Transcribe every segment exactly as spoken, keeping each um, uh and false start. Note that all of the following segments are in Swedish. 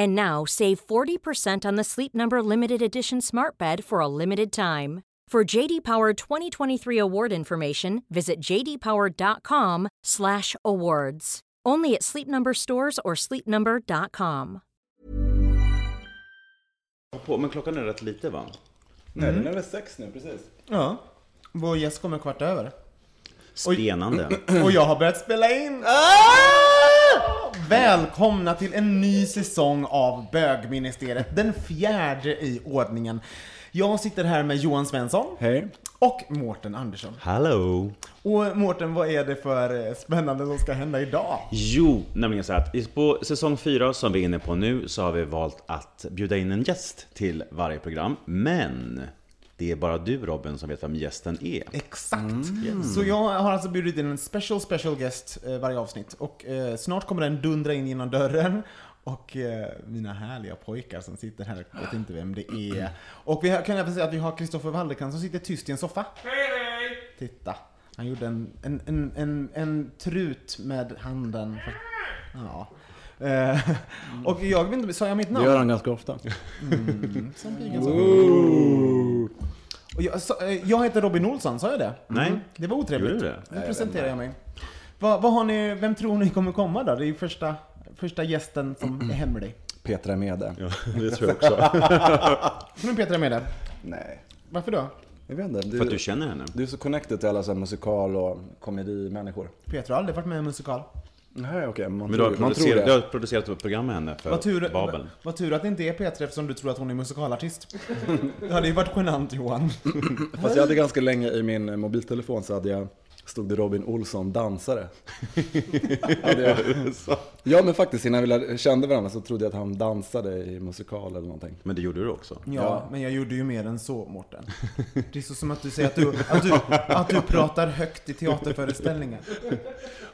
And now, save forty percent on the Sleep Number Limited Edition Smart Bed for a limited time. For J D Power twenty twenty-three award information, visit jdpower.com slash awards. Only at Sleep Number stores or sleep number dot com. Men klockan är rätt lite, va? Nej, mm. Den är väl sex nu, precis. Ja, vår gäst kommer kvart över. Spenande. Och, och jag har börjat spela in. Ah! Välkomna till en ny säsong av Bögministeriet. Den fjärde i ordningen. Jag sitter här med Johan Svensson. Hej. Och Morten Andersson. Hallå. Och Morten, vad är det för spännande som ska hända idag? Jo, nämligen så att på säsong fyra som vi är inne på nu så har vi valt att bjuda in en gäst till varje program. Men det är bara du, Robin, som vet vem gästen är. Exakt. Mm. Yes. Så jag har alltså bjudit in en special, special guest varje avsnitt. Och eh, snart kommer den dundra in genom dörren. Och eh, mina härliga pojkar som sitter här, jag vet inte vem det är. Och vi har, kan jag säga att vi har Kristoffer Wallekan som sitter tyst i en soffa. Hej, hej! Titta, han gjorde en, en, en, en, en trut med handen. Ja. Eh, och jag vet inte, sa jag mitt namn? Det gör han ganska ofta. Mm, som pigan som... Och jag, så, jag heter Robin Olsson, sa jag det? Nej. Mm, det var otrevligt. Det? Nu presenterar jag mig. Va, vad har ni, vem tror ni kommer komma då? Det är ju första... Första gästen som är hemlig. Petra Mede. Ja, det tror jag också. Men Petra Mede? Nej. Varför då? Jag vet inte. Du, för att du känner henne. Du är så connected till alla så här musikal- och komedimänniskor. Petra har aldrig varit med i en musikal. Nej, okej. Okay. Men du har, man tror det. Du har producerat ett program med henne för vad tur, Babel. Vad tur att det inte är Petra eftersom du tror att hon är musikalartist. Det hade ju varit genant, Johan. Fast jag hade ganska länge i min mobiltelefon så hade jag... Stod det Robin Olsson dansare? Ja, det är... ja, men faktiskt innan vi kände varandra så trodde jag att han dansade i musikal eller någonting. Men det gjorde du också. Ja, ja. Men jag gjorde ju mer än så, Morten. Det är så som att du säger att du, att du, att du pratar högt i teaterföreställningar.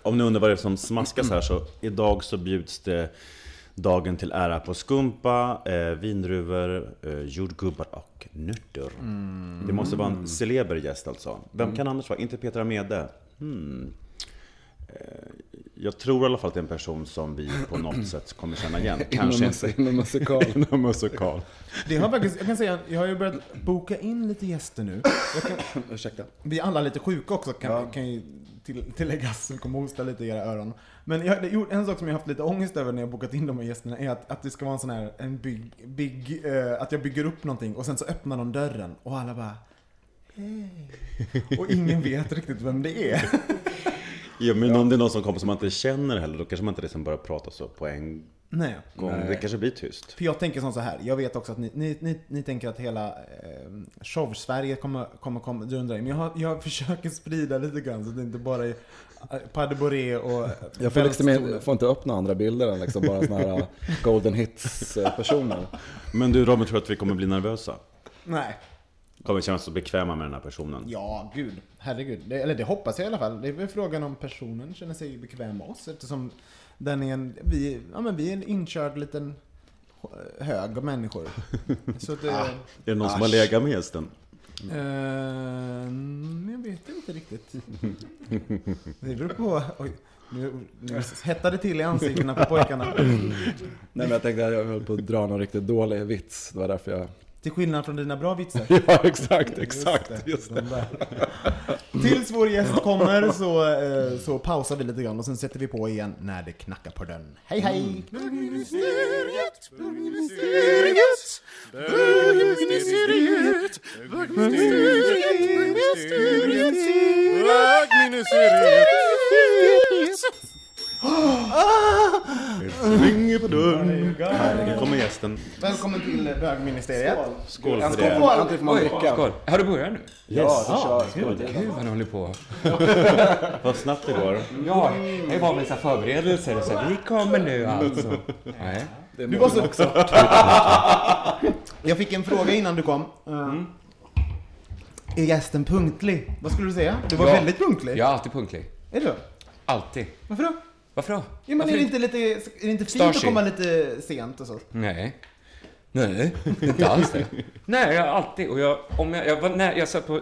Om ni undrar vad det är som smaskas här så idag så bjuds det dagen till ära på skumpa, eh, vindruvor, eh, jordgubbar och nötter. Mm. Det måste vara en celeber gäst alltså. Vem mm. kan annars vara? Inte Petra Mede. Mm. Eh, jag tror i alla fall att det är en person som vi på något sätt kommer känna igen. Kanske inom musikal. Inom musikal. Det har faktiskt, jag kan säga, jag har ju börjat boka in lite gäster nu. Kan, ursäkta. Vi är alla lite sjuka också, kan, ja. Kan ju... Till, tilläggas som kommer hosta lite i era öron. Men jag, en sak som jag haft lite ångest över när jag bokat in de här gästerna är att, att det ska vara en sån här en big, big, uh, att jag bygger upp någonting och sen så öppnar de dörren och alla bara hej. Och ingen vet riktigt vem det är. Ja, men om det är någon som kommer som man inte känner heller, då kanske man inte liksom bara pratar så på en nej. gång. Nej. Det kanske blir tyst. För jag tänker som så här, jag vet också att ni, ni, ni, ni tänker att hela eh, show-Sverige kommer, kommer, kommer dundra in. Men jag, har, jag försöker sprida lite grann så att det inte bara är Padeboré och... Jag får, liksom, jag får inte öppna andra bilder än liksom bara såna här golden hits-personer. Men du, Robin, tror att vi kommer bli nervösa? Nej. Kommer kännas så bekväma med den här personen. Ja, gud. Herregud. Det, eller det hoppas jag i alla fall. Det är väl frågan om personen känner sig bekväm med oss. Eftersom den är en, vi, ja, men vi är en inkörd liten hög av människor. Så det, ah, är det någon asch. Som har legat med hästen? Uh, jag vet inte riktigt. Det beror på... Oj. Nu, nu hettade det till i ansiktena på pojkarna. Nej, men jag tänkte att jag höll på att dra någon riktigt dålig vits. Det var därför jag Till skillnad från dina bra vitsar. Ja, exakt, exakt. Just det, just det. Tills vår gäst kommer så, så pausar vi lite grann och sen sätter vi på igen när det knackar på dörren. Hej, hej! Bögministeriet! Bögministeriet! Bögministeriet! Bögministeriet! Ah! Det ringer på dörren. Nu kommer gästen. Välkommen till Bögministeriet. Skål. Skål för det. Oj, skål. Har du börjat nu? Ja, det kör. Skål. Gud vad ni håller på. Vad snabbt det går. Ja, jag var med så här förberedelser och så här, vi kommer nu alltså. Nej. Du var så också. Jag fick en fråga innan du kom. Mm. Är gästen punktlig? Vad skulle du säga? Du var ja. väldigt punktlig. Jag är alltid punktlig. Är du? Alltid. Varför då? Varför då? Ja, men varför? Är det inte lite, är det inte fint Starship. Att komma lite sent och så? Nej. Nej, inte alls det. Nej, jag alltid och jag om jag jag var nej, jag satt på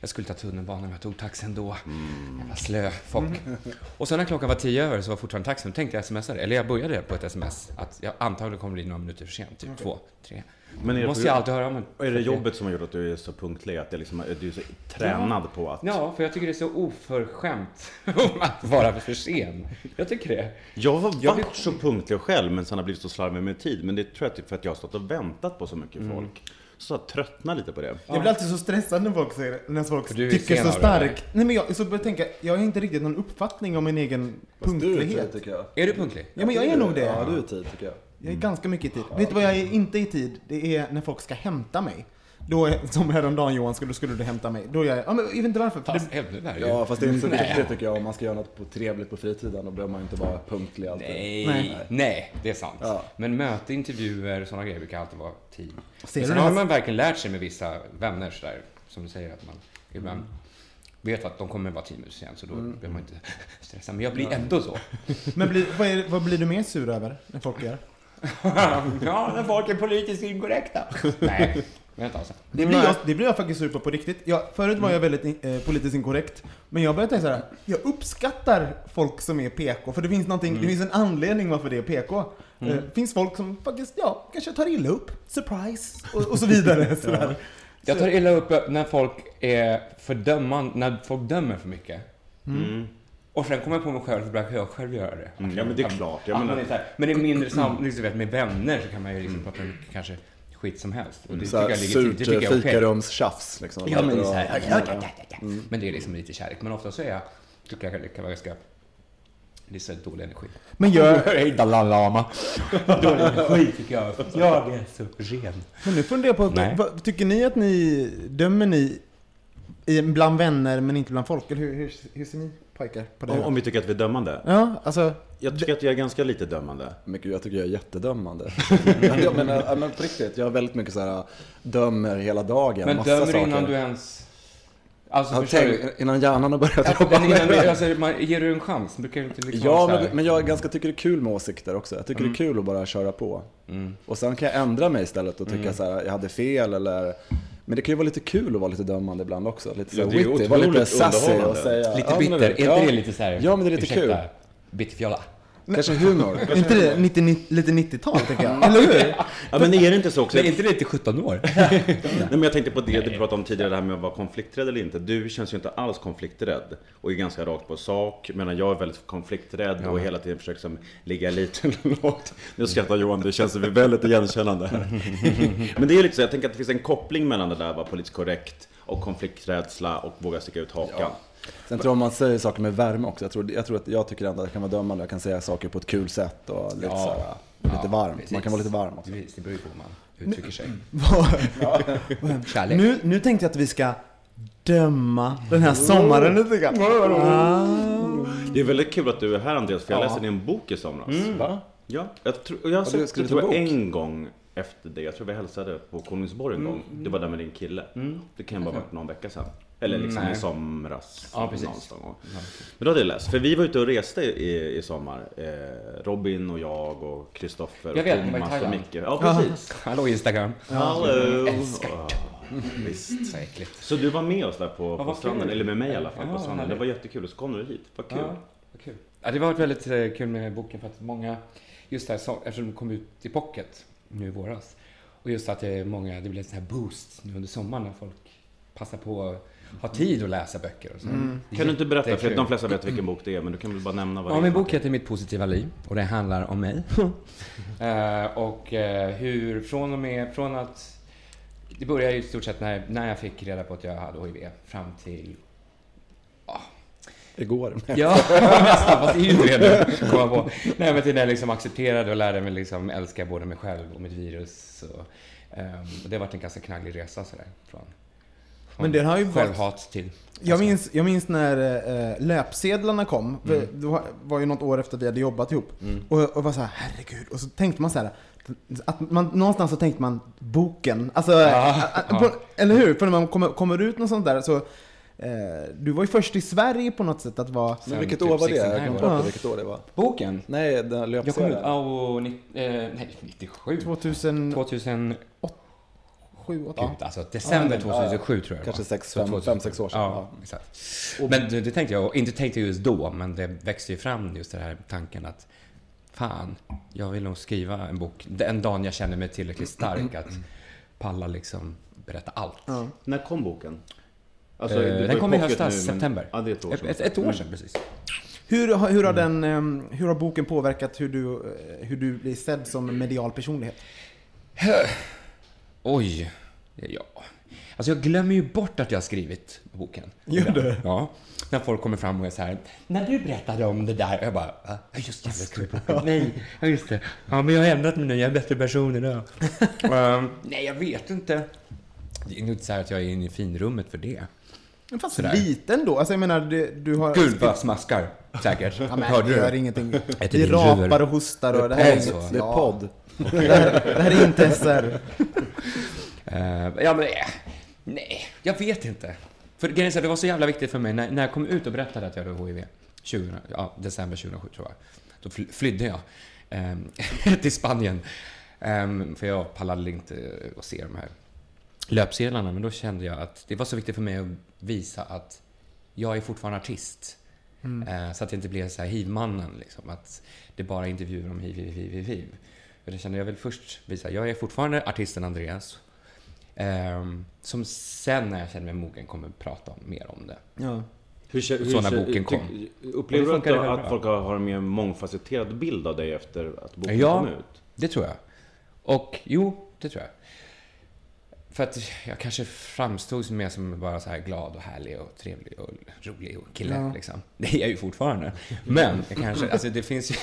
jag skulle ta tunnelbanan men jag tog taxen då. Mm. Jävla slö folk. Mm. Och sen när klockan var tio över så var fortfarande taxen. Tänkte jag smsar eller jag började på ett sms att jag antagligen kommer bli några minuter för sent, typ okay. två, tre. Men är det måste jag alltid höra men är det jobbet som har gjort att du är så punktlig att det liksom du är så tränad ja. På att ja, för jag tycker det är så oförskämt att vara för sen. Jag tycker det. Jag har varit jag... så punktlig själv men sen har blivit så slarvig med tid, men det tror jag typ för att jag har stått och väntat på så mycket mm. folk. Så jag tröttnar lite på det. Jag blir alltid så stressad när folk säger när folk tycker så starkt. Nej men jag så börjar tänka jag har inte riktigt någon uppfattning om min egen fast punktlighet tycker jag. Är du punktlig? Ja, ja men jag är nog det. Ja, du är i tid tycker jag. Jag är ganska mycket i tid. Ja. Vet du vad jag är inte i tid? Det är när folk ska hämta mig. Då är, som häromdagen Johan skulle, skulle du hämta mig. Då är jag, ja, men jag vet inte varför. Fast, det, det ju. Ja, fast det är inte så viktigt tycker jag. Om man ska göra något på, trevligt på fritiden då behöver man inte vara punktlig alltid. Nej, nej. nej det är sant. Ja. Men möte, intervjuer och sådana grejer brukar alltid vara tid. Sen har man, man verkligen lärt sig med vissa vänner så där, som du säger att man ibland mm. vet att de kommer vara tio minuter sen så då mm. behöver man inte stressa. Men jag blir ja. ändå så. Men bli, vad, är, vad blir du mer sur över när folk gör? Ja, när folk är politiskt inkorrekta. Nej. Det blir, jag, det blir jag faktiskt sur på på riktigt. Jag, förut var jag väldigt eh, politiskt inkorrekt. Men jag börjar tänka såhär, jag uppskattar folk som är P K. För det finns, mm. det finns en anledning varför det är P K. Mm. Det finns folk som faktiskt, ja, kanske tar illa upp. Surprise, och, och så vidare. Sådär. Jag tar illa upp när folk är fördömande, när folk dömer för mycket. Mm. Och sen kommer jag på mig själv för att jag själv gör det. Mm. Ja, men det är klart. Jag menar... det är men det är mindre samt, liksom, vet, med vänner så kan man ju liksom mm. prata mycket kanske... skit som helst. Och det så tycker jag ligger till. Det tycker jag om tjafs liksom. Ja, men det är så här, ja, ja, ja, ja. Mm. Men det är liksom lite kärlek. Men ofta så är jag, tycker jag det kan vara ganska det är så dålig energi. Men gör hej dalalama. Dålig energi tycker jag. Jag är så ren. Men nu funderar jag på, vad, tycker ni att ni dömer ni i, bland vänner men inte bland folk? Eller hur, hur, hur ser ni pojkar på det? Om, om vi tycker att vi är dömande? Ja, alltså... Jag tycker att jag är ganska lite dömande. Men gud, jag tycker jag är jättedömande. Jag menar, men på riktigt, jag är väldigt mycket så här dömer hela dagen. Men massa dömer saker. Innan du ens... Alltså, ja, tänk, du? Innan hjärnan har börjat jobba. Alltså, ger du en chans? Brukar inte liksom ja, men, men jag ganska tycker det är kul med åsikter också. Jag tycker mm. det är kul att bara köra på. Mm. Och sen kan jag ändra mig istället och tycka mm. så här, jag hade fel eller... Men det kan ju vara lite kul att vara lite dömande ibland också. Lite så ja, witty, vara lite sassy och säga... Lite bitter, ja, är inte det lite så här... Ja, men det är lite ursäkta. Kul. Bitterfjolla. Kanske humor. Inte det, nittio, nittio, lite nittiotal tänker jag. Eller hur? Ja, men är det inte så också? Det är inte lite sjutton år. Nej, men jag tänkte på det du pratade om tidigare, det här med att vara konflikträdd eller inte. Du känns ju inte alls konflikträdd och är ganska rakt på sak. Men jag är väldigt konflikträdd och hela tiden försöker som, ligga lite lågt. Nu skrattar Johan, det känns väldigt igenkännande här. Men det är lite så, jag tänker att det finns en koppling mellan det där, vara politiskt korrekt och konflikträdsla och våga sticka ut hakan. Ja. Sen tror jag man säger saker med värme också. Jag tror, jag tror att jag tycker ändå att jag kan vara dömande. Jag kan säga saker på ett kul sätt och lite, ja, såhär, lite ja, varmt. Precis. Man kan vara lite varm också. Precis, det beror på hur man uttrycker sig. nu, nu tänkte jag att vi ska döma den här sommaren lite grann. Det är väldigt kul att du är här, Andreas, för jag läste din bok i somras. Mm. Va? Ja, jag, tro, jag har sett det tror jag en gång efter det. Jag tror vi hälsade på Konungsborg en gång. Mm. Det var där med din kille. Mm. Det kan bara vara någon vecka sedan. Eller liksom nej. I somras. Ja, precis. Gång. Ja. Men då hade jag läst. För vi var ute och reste i, i sommar. Eh, Robin och jag och Kristoffer. Jag vet, man var i Thailand. Ja, precis. Hallå Instagram. Hallå. Visst. Så du var med oss där på, ja, på stranden. Kul. Eller med mig i alla fall, ja, på stranden. Det var jättekul. Och så kom du hit. Vad kul. Ja, vad kul. Ja, det var väldigt kul med boken för att många, just det här, eftersom de kom ut i pocket nu i våras. Och just att det är många, det blir en sån här boost nu under sommaren när folk passar på att ha tid att läsa böcker. Och så. Mm. Kan du inte berätta, för de flesta vet vilken bok det är, men du kan väl bara nämna vad ja, det är. Ja, min bok heter Mitt positiva liv och det handlar om mig. uh, och uh, hur, från och med, från att, det började ju i stort sett när, när jag fick reda på att jag hade H I V fram till, ja. Igår. Ja, nästan, fast i utredningen kom jag på. Nej, men till när jag liksom accepterade och lärde mig liksom älska både mig själv och mitt virus. Och, um, och det har varit en ganska knagglig resa sådär, från, från men den har ju självhat varit... till... Jag alltså. minns, jag minns när äh, löpsedlarna kom. Mm. Det var ju något år efter vi hade jobbat ihop. Mm. Och, och var så här, herregud. Och så tänkte man så här... Att man, någonstans så tänkte man, boken. Alltså, ja, att, ja. På, eller hur? För när man kommer, kommer ut något sånt där så... Du var ju först i Sverige på något sätt att vara... Men vilket typ år var det? Jag kan prata vilket år det var. Boken? Nej, den löpserien. Jag kom ut av... Eh, nej, nittiosju. tvåtusen... tvåtusen... Ja, alltså december ja, tvåtusensju ja, tror jag. Kanske sex, fem, fem, sex år sedan. Ja, ja. Exakt. Men det tänkte jag, inte tänkte just då, men det växte ju fram just den här tanken att fan, jag vill nog skriva en bok. En dag jag känner mig tillräckligt stark att palla liksom berätta allt. Ja. När kom boken? Alltså, eh, den kom i höstas, nu, september. Men, ja, det är ett år sedan. Ett, ett år sedan, mm. Precis. Hur, hur, har den, hur har boken påverkat hur du, hur du blir sedd som medial personlighet? Oj, ja. Alltså jag glömmer ju bort att jag har skrivit boken. Gör du? Ja. När folk kommer fram och är så här, när du berättade om det där, jag bara, ja just det, jag skrev boken. Nej, ja just det. Ja, men jag har ändrat mig nu, jag är bättre person idag. um, nej, jag vet inte. Det är inte så här att jag är inne i finrummet för det. Men fast sådär. Liten då. Alltså jag menar, du, du har... Gud vad smaskar, säkert. Ja, men, hörde du? Gör ingenting. Vi rapar och hostar och det här är så. Det är podd. Det här, det här är inte S R. Uh, ja men nej, nej, jag vet inte. För det var så jävla viktigt för mig när, när jag kom ut och berättade att jag hade H I V tjugo, ja, december tjugohundrasju tror jag. Då flydde jag um, till Spanien um, för jag pallade inte att se de här löpsedlarna. Men då kände jag att det var så viktigt för mig att visa att jag är fortfarande artist. Mm. uh, Så att det inte blir så här hivmannen liksom, att det bara är intervjuer om hiv, hiv, hiv, hiv, hiv. Och det kände jag väl först visa, jag är fortfarande artisten Andreas. Um, som sen när jag känner mig mogen kommer att prata mer om det. Ja. Hur, hur, hur, när boken kom. Tyck, upplever du att, det att folk har en mer mångfacetterad bild av dig efter att boken ja, kom ut? Det tror jag. Och jo, det tror jag. För att jag kanske framstod mer som bara så här glad och härlig och trevlig och rolig och kille ja. Liksom. Det är jag ju fortfarande. Men jag kanske, alltså det finns ju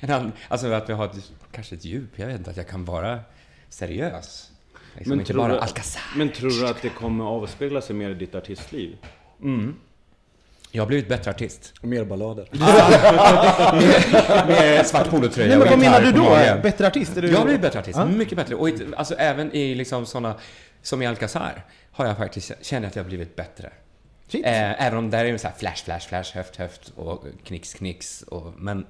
en annan, alltså att vi har ett, kanske ett djup. Jag vet inte att jag kan vara seriös. Liksom men, inte tror bara Alcazar. Men tror du att det kommer avspegla sig mer i ditt artistliv? Mm. Jag har blivit bättre artist. Mer ballader. Mer svart polotröja. Nej, men vad menar du då? Bättre artist? Är du... Jag har blivit bättre artist. Ja. Mycket bättre. Och alltså, även i liksom sådana som i Alcazar har jag faktiskt känner att jag har blivit bättre. Eh, även om där är så här flash, flash, flash, höft, höft och knicks, knicks. Och, men,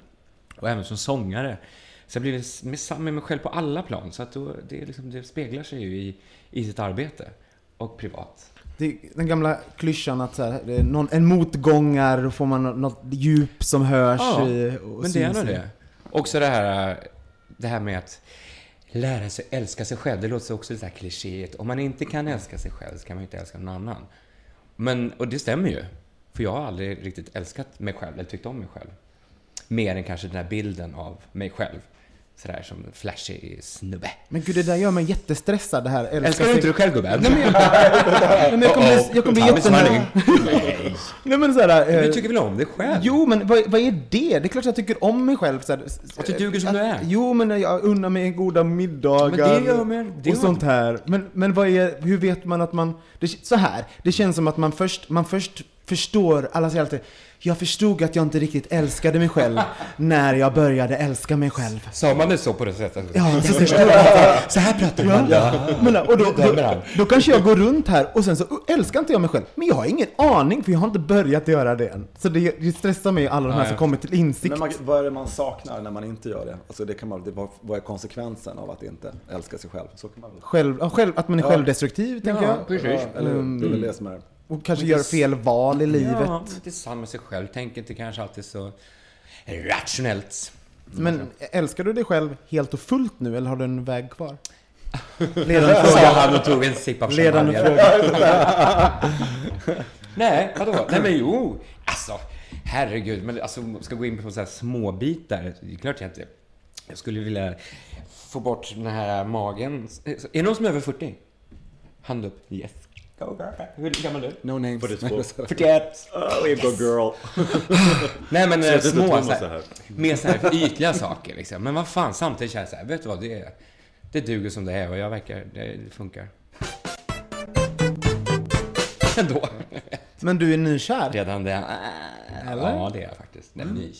och även som sångare. Så jag blir med, med mig själv på alla plan. Så att då, det, liksom, det speglar sig ju i, i sitt arbete. Och privat. Det, den gamla klyschan att så här, någon, en motgångar får man något djup som hörs. Ja, i, och men det är nog det. Också det här, det här med att lära sig älska sig själv. Det låter också så här klichéet. Om man inte kan älska sig själv så kan man inte älska någon annan. Men, och det stämmer ju. För jag har aldrig riktigt älskat mig själv eller tyckt om mig själv. Mer än kanske den här bilden av mig själv. Sådär som en flashig snubbe. Men gud, det där gör mig jättestressad det här. Älskar, Älskar du inte dig själv, gubben? Nej, men jag kommer jag kommer bli jättenär. Nej, men sådär. Du tycker väl om dig själv? Jo, men vad, vad är det? Det är klart jag tycker om mig själv. Sådär. Att du duger som att, du är. Jo, men jag unnar mig goda middagar. Men det gör mig, det och sånt här. Men, men vad är, hur vet man att man... Det, så här, det känns som att man först... Man först förstår, alla säger alltid, jag förstod att jag inte riktigt älskade mig själv när jag började älska mig själv. Sa man det så på det sättet? Ja, jag förstod att så här pratar man. Ja. Men, och då, då, då kanske jag går runt här och sen så älskar inte jag mig själv. Men jag har ingen aning för jag har inte börjat göra det än. Så det, det stressar mig alla de här som kommer till insikt. Men man, vad är det man saknar när man inte gör det? Alltså det kan man, det, vad är konsekvensen av att inte älska sig själv? Så kan man själv, ja, själv att man är ja. självdestruktiv, ja, tänker jag. Precis. Ja, eller, mm. Det är väl det som är... Och kanske gör fel val i livet. Ja, det är samma med sig själv. Tänk inte kanske alltid så rationellt. Men älskar du dig själv helt och fullt nu? Eller har du en väg kvar? Ledande fråga. Han och tog en sipp av champagne. Nej, vadå? Nej, men jo. Alltså, herregud. Men alltså, ska gå in på så här små bitar. Det är klart jag inte. Jag skulle vilja få bort den här magen. Är det någon som är över fyrtio? Hand upp. Yes. Go girl. Hur gammal är du? No names. fyrtioett. Oh, yes. Go girl. Nej, men så små så här, så här. Mer så här ytliga saker liksom. Men vad fan, samtidigt känns det här. Vet du vad det är? Det duger som det är och jag verkar, det funkar. Ändå. Men du är nykär? Redan det. Äh, Eller? Ja, det är jag faktiskt. Mm. Nej, ny.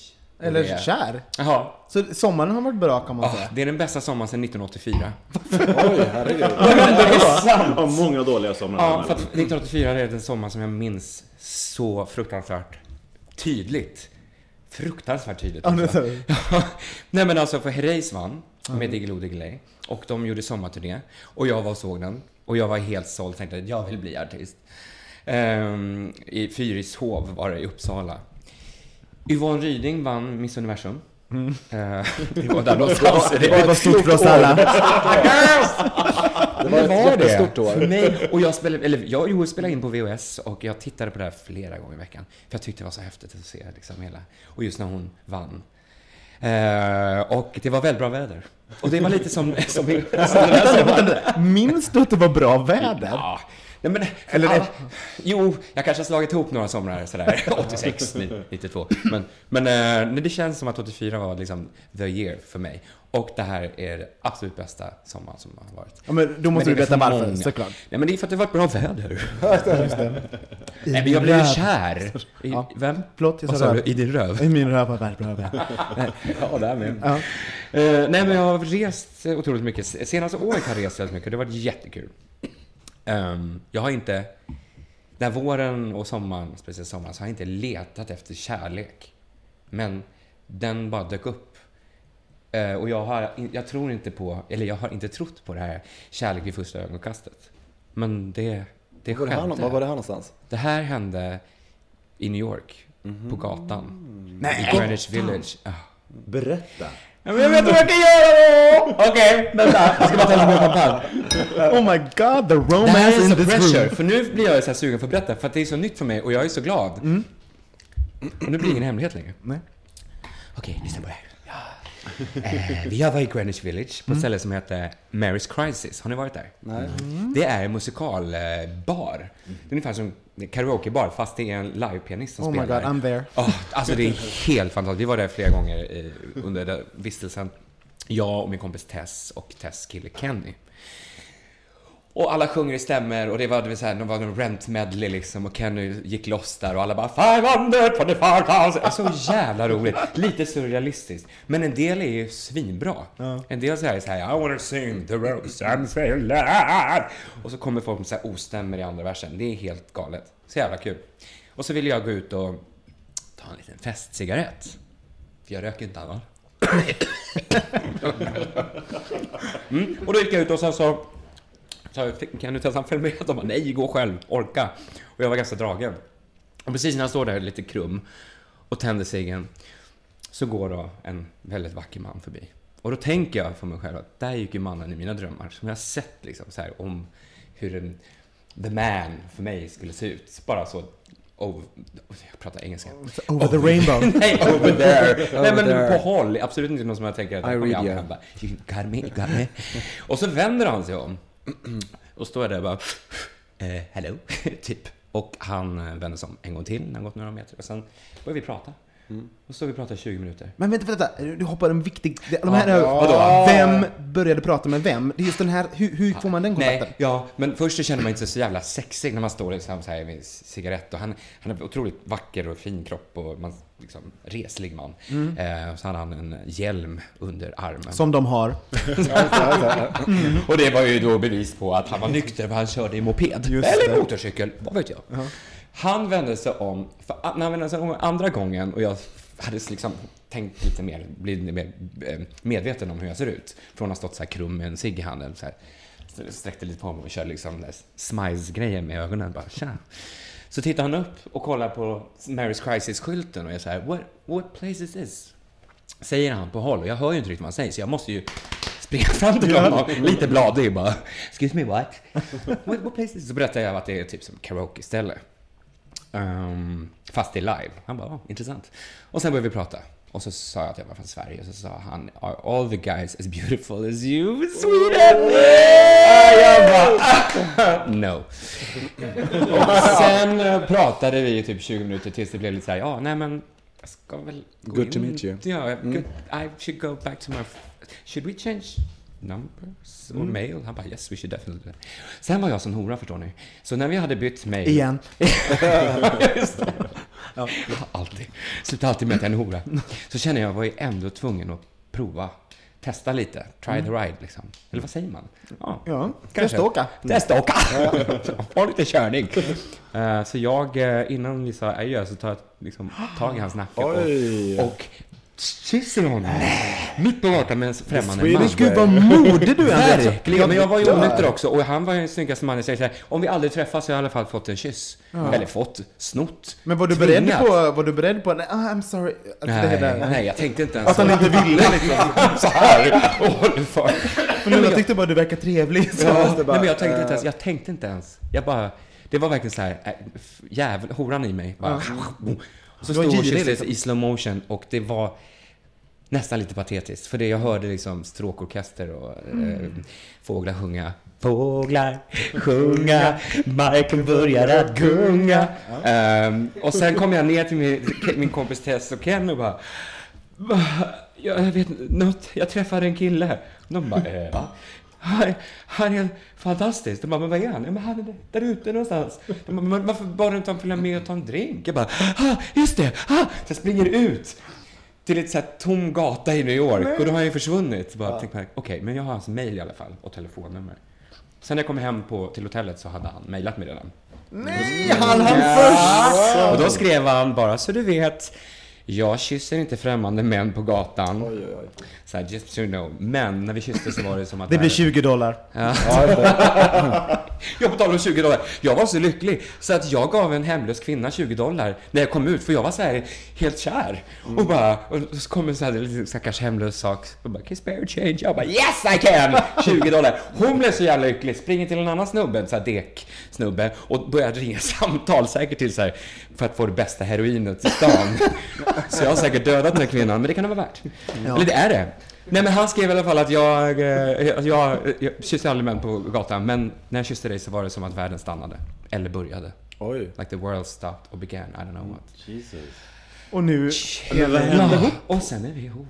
Eller är... kär? Jaha. Så sommaren har varit bra, kan man oh, säga. Det är den bästa sommaren sedan nittonhundraåttiofyra. Oj, herregud. Ja, men det är sant. Ja, många dåliga somrar. Ja, för att nittonhundraåttiofyra är den sommar som jag minns så fruktansvärt tydligt. Fruktansvärt tydligt. Ja, ja. Nej, men alltså, för Herreys vann. Mm. Med Diggiloo Diggiley. Och de gjorde sommarturné. Och jag var och såg den. Och jag var helt såld. Tänkte att jag vill bli artist. Um, I Fyrishov var det, i Uppsala. Yvonne Ryding vann Miss Universum. Mm. Uh, det var där någonstans. Det, det, det var stort för oss alla. Det var, det var ett stort år. För mig, och jag spelade, eller jag spelade in på V H S och jag tittade på det här flera gånger i veckan. För jag tyckte det var så häftigt att se liksom, hela. Och just när hon vann. Uh, och det var väldigt bra väder. Och det var lite som... som, som minns du att det var bra väder? Ja. Nej, men, eller, alla, jo, jag kanske har slagit ihop några somrar sådär, åttiosex, nittiotvå. Men, men uh, nej, det känns som att åttiofyra var liksom the year för mig. Och det här är det absolut bästa sommaren som har varit. Ja, men då måste men du veta varför, såklart. Nej, men det är för att det har varit bra väder. Nej, men jag blev kär. I, ja. Vem? Plåt, jag sa du, i din röv. I min röv har varit bra väder. Ja, där med. Ja. Uh, nej, men jag har rest otroligt mycket. Senaste året har jag rest väldigt mycket. Det har varit jättekul. Um, jag har inte där våren och sommaren, speciellt sommaren, så har jag inte letat efter kärlek, men den bara dök upp uh, och jag har jag tror inte på eller jag har inte trott på det här kärlek vid första ögonkastet, men det det var skedde. Var var det här någonstans? Det här hände i New York, mm-hmm. på gatan. Nej. I Greenwich Village. Oh. Berätta. Men jag vet inte vad jag kan göra. Okej, okay, vänta. Jag ska bara tänka på champagne. Oh my god, the romance in this pressure. Room. För nu blir jag så här sugen för att berätta. För att det är så nytt för mig och jag är så glad. Mm. Och nu blir det ingen hemlighet längre. Nej. Okej, okay, lyssna på det här. Ja. Eh, vi har varit i Greenwich Village på ett ställe som heter Mary's Crisis. Har ni varit där? Nej. Mm. Det är en musikalbar. Det är ungefär som karaokebar fast det är en livepianist som oh spelar. Oh my god, I'm there. Oh, alltså det är helt fantastiskt. Vi var där flera gånger i, under vistelsen. Jag och min kompis Tess och Tess kille Kenny. Och alla sjunger i stämmer och det var, det var så här, det var en rent medley liksom och Kenny gick loss där och alla bara five hundred twenty-five thousand. Så jävla roligt. Lite surrealistiskt. Men en del är ju svinbra. Ja. En del så här är så här I wanna sing the rose and say love. Och så kommer folk med så här ostämmer i andra versen. Det är helt galet. Så jävla kul. Och så ville jag gå ut och ta en liten festcigarett. För jag röker inte annars. Mm. Och då gick jag ut och sen så så kan du testa följa med? De bara, nej, gå själv, orka. Och jag var ganska dragen. Och precis när jag står där lite krum och tänder ciggen så går då en väldigt vacker man förbi. Och då tänker jag för mig själv att där gick ju mannen i mina drömmar som jag sett liksom, så här, om hur en, the man för mig skulle se ut. Bara så, over, jag pratar engelska. Over, over the rainbow. Nej, over there. Over nej, men there. På håll, absolut inte någon som jag tänker att I read you. Han bara, you got me, you got me. Och så vänder han sig om. Och står jag där och bara eh, hello, typ. Och han vände sig om en gång till. Han har gått några meter och sen började vi prata. Mm. Och så vi pratade tjugo minuter. Men vänta, vänta, du hoppar en viktig de här, ja, vadå? Vem började prata med vem? Det är just den här, hur, hur får man den kontakten? Nej, ja, men först så känner man inte så jävla sexig när man står liksom så här med cigarett. Och han, han har otroligt vacker och fin kropp och man, liksom, reslig man. Mm. eh, Så hade han en hjälm under armen. Som de har. Mm. Och det var ju då bevis på att han var nykter för han körde i moped. Just eller det. Motorcykel, vad vet jag. Uh-huh. Han vände sig om för när han vände sig om andra gången och jag hade liksom tänkt lite mer, blivit mer medveten om hur jag ser ut. Från att ha stått så här krum med en cigg i handen så här, så sträckte lite på mig och körde liksom smiles-grejer med ögonen bara tja. Så tittar han upp och kollar på Mary's Crisis-skylten och jag säger what, what place is this? Säger han på håll och jag hör ju inte riktigt vad han säger så jag måste ju springa fram till honom, lite bladig bara, excuse me what? what, what place is? Så berättade jag att det är typ som karaoke ställe, um, fast det är live. Han bara, oh, intressant. Och sen började vi prata. Och så sa jag att jag var från Sverige. Och så sa han, are all the guys as beautiful as you, Sweden? Oh, yeah. Jag bara, ah, no. Och sen pratade vi i typ tjugo minuter tills det blev lite så här, ja, nej men jag ska väl gå good in. To meet you. Ja, mm. good, I should go back to my... Should we change numbers or mm. mail? Han bara, yes, we should definitely. Sen var jag som hora, förstår ni. Så när vi hade bytt mail... Igen. Just det. Ja. Alltid. Sluta alltid med att jag är en hora. Så känner jag, var ju ändå tvungen att prova, testa lite, try mm. the ride liksom. Eller vad säger man? Ja, ja. Testa åka. Testa åka. Ha lite körning. uh, Så jag, innan vi sa adjö, så tar jag liksom tag i hans nacke. Oj. Och, och kysser hon. Mitt på gatan med en främmande man. Gud vad modig du är. Men jag var ju onykter också. Och han var ju den snyggaste mannen. Så här, om vi aldrig träffas så har jag i alla fall fått en kyss. Ja. Eller fått snott. Men var du beredd på, var du beredd på ah, I'm sorry. Nej, det där. nej, jag tänkte inte ens. Att han inte ville liksom. Så här. Åh, fan. Men jag tyckte bara du verkar trevlig. Så ja, bara, nej, men jag tänkte inte ens. Jag tänkte inte ens. Jag bara, det var verkligen så här, äh, jävla horan i mig. Bara, ja. Så stod hon i slow motion och det var nästan lite patetiskt. För det jag hörde liksom stråkorkester och mm. eh, fåglar sjunga. Fåglar sjunga, Michael börjar att gunga. Ja. Um, och sen kom jag ner till min, min kompis Tess och Ken och bara... Jag vet något, jag träffade en kille. De bara... Eh, va? Han, han är fantastisk. De bara, men vad är han? Ja, men han är där ute någonstans. De bara, men varför bara inte han följa med och ta en drink? Jag bara, ah, just det. Ah. Så jag springer ut till ett så här tom gata i New York. Nej. Och då har jag ju försvunnit. Ja. Okej, okay, men jag har hans mejl i alla fall och telefonnummer. Sen när jag kom hem på, till hotellet så hade han mejlat mig redan. Nej, mm. han han ja. först! Och då skrev han bara, så du vet... Jag kysser inte främmande män på gatan. Oj, oj, oj. Så här, just so you know. Men när vi kysste så var det som att... det blir tjugo dollar. Ja. Jag betalade tjugo dollar. Jag var så lycklig. Så att jag gav en hemlös kvinna tjugo dollar när jag kom ut. För jag var så här helt kär. Mm. Och bara... Och så kom en så här liten stackars hemlös sak. Och bara, can spare change? Jag bara, yes I can! tjugo dollar. Hon blev så jävla lycklig. Springer till en annan snubben, så här dek-snubbe. Och började ringa samtal säkert till så här... För att få det bästa heroinet i stan. Så jag har säkert dödat den här kvinnan, men det kan det vara värt. Ja. Eller det är det. Nej, men han skrev i alla fall att jag, jag, jag, jag kysste aldrig män på gatan. Men när jag kysste dig så var det som att världen stannade. Eller började. Oj. Like the world stopped or began, I don't know what. Jesus. Och nu... Ja. Och sen är vi ihop.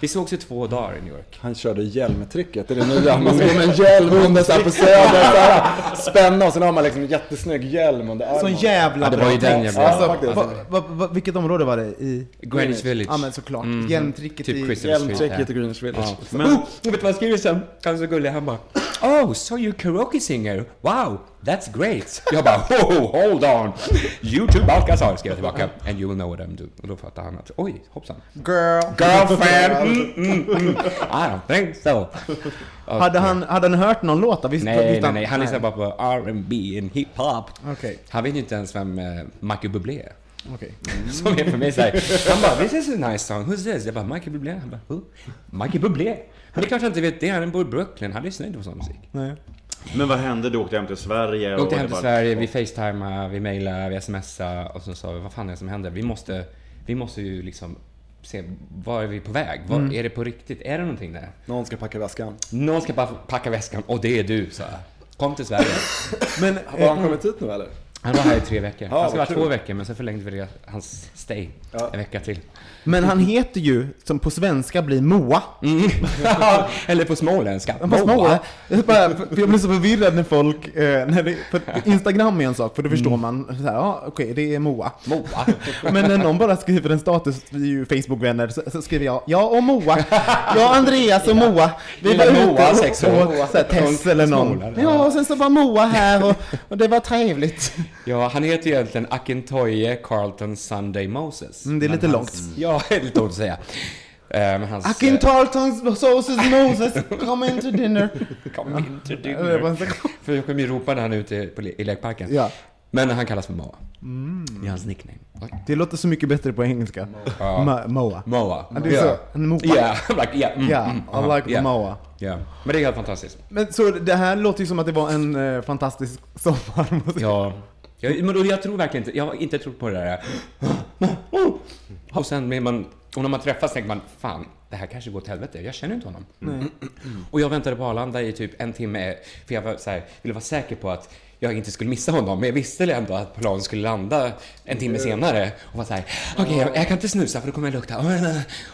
Vi sågs ju två dagar i New York. Han körde hjälmtrycket. Är det nya? Man ska med en hjälm under så här på söder. Spänna och sen har man liksom en jättesnygg hjälm under armen. Sån jävla ja, det var ju den jävla. Alltså, alltså, va, va, va, vilket område var det i? Greenwich Village. Ja men såklart. Mm-hmm. Hjälmtrycket typ i Hjälmtrycket i Greenwich Village. Ja. Men... Oh, vet du vad jag skriver sen? Han så gullig. Han bara, oh, so you karaoke singer. Wow, that's great. Jag bara, oh, hold on. You too, Alcazar. Skrev jag tillbaka. And you will know what I'm doing. Och då fattar han att, oj, hoppsan. Girl. Girlfriend. Mm, mm, mm. I don't think so. Okay. Hade, han, hade han hört någon låt? Visst, nej, visst nej, nej. Han lyssnade bara på R and B och hiphop. Okay. Han vet ju inte ens vem uh, Michael Bublé är. Okay. Mm. Som är för mig så här. Han bara, this is a nice song. Who's this? Jag bara, Michael Bublé. Han bara, who? Michael Bublé. Men det är klart jag inte vet det. Han bor i Brooklyn. Han lyssnar inte på sån musik. Nej. Men vad hände? Du åkte hem till Sverige? Jag åkte hem till Sverige. Vi facetimade, vi mailade, vi smsade. Och så sa vi, vad fan är det som händer? Vi måste, vi måste ju liksom... se, var är vi på väg? Var, mm. Är det på riktigt? Är det någonting där? Någon ska packa väskan. Någon ska pa- packa väskan, och det är du, så. Kom till Sverige. Men, var han kommit hit nu, eller? Han var här i tre veckor. Ja, han ska vara två veckor, men sen förlängde vi det, hans stay ja. en vecka till. Men han heter ju, som på svenska blir Moa. Mm. Eller på småländska. På Moa. Jag, bara, jag blir så förvirrad när folk... Eh, när det, för Instagram är en sak, för då förstår mm. man. Ja, ah, okej, okay, det är Moa. Moa. Men när någon bara skriver en status i Facebook-vänner så, så skriver jag, ja och Moa. Ja, Andreas och Moa. Vi var ute Moa, sex och, och, och så här, Tess eller någon. Ja, och sen så var Moa här och, och det var trevligt. Ja, han heter ju egentligen Akintoye Carlton Sunday Moses. Mm, det är lite hans... långt. Ja, det är lite långt att säga. Hans... Akintoye Carlton Sunday Moses, come in to dinner. Come in to dinner. För jag kommer ju ropa när han är ute i lekparken. Ja. Men han kallas för Moa. Mm. Det är hans nickname. Oj. Det låter så mycket bättre på engelska. Moa. Moa. Moa. Ja, yeah. yeah. I'm like, yeah. Mm, yeah. Mm, I like yeah. Moa. Yeah. Men det är helt fantastiskt. Men så det här låter ju som att det var en eh, fantastisk sommar. Ja. Jag, men då, jag tror verkligen inte, jag har inte trott på det där. Och sen när man, och när man träffas tänker man, fan, det här kanske går till helvete. Jag känner inte honom. Mm. Mm. Och jag väntade på Arlanda i typ en timme. För jag var, så här, ville vara säker på att jag inte skulle missa honom. Men jag visste ändå att planen skulle landa en timme senare. Och var så här, okej, okay, jag, jag kan inte snusa för då kommer jag lukta. Och jag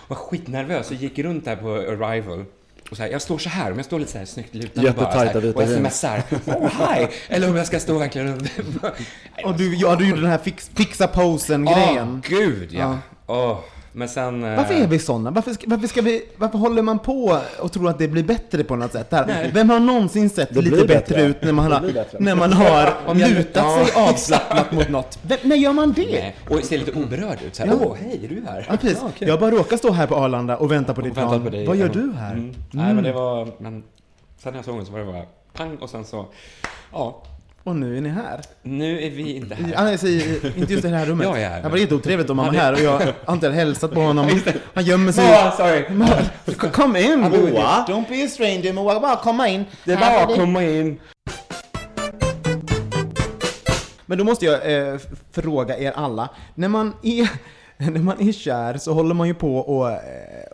var skitnervös och gick runt där på Arrival. Och så här, jag står så här, om jag står lite så här snyggt lutande bara, så här, och smsar oh, hi! Eller om jag ska stå verkligen runt. Och du, ja, du gjorde den här fix, fixa posen-grejen. Åh, oh, gud, ja. Oh. Men sen, varför är vi sådana? Varför, ska, varför, ska vi, varför håller man på och tror att det blir bättre på något sätt? Här? Vem har någonsin sett det lite bättre, bättre ut när man har, när man har lutat sig ja, avslappnat mot något? Vem, när gör man det? Nej. Och ser lite oberörd ut. Åh, ja. oh, hej, är du här? Ja, precis. Ja, okay. Jag bara råkar stå här på Arlanda och vänta på ditt namn. Vad gör du här? Mm. Mm. Nej, men det var... Men, sen här sången så var det bara pang och sen så... Ja... Och nu är ni här. Nu är vi inte här. Han är inte just i det här rummet. Jag är här. Det var inte otrevligt om han var här och jag har inte hälsat på honom. Han gömmer sig. Moa, sorry. Moa, kom in, Moa. Don't be a stranger, Moa. Bara komma in. Det är bara komma in. Men då måste jag eh, fråga er alla. När man är... När man är kär så håller man ju på och,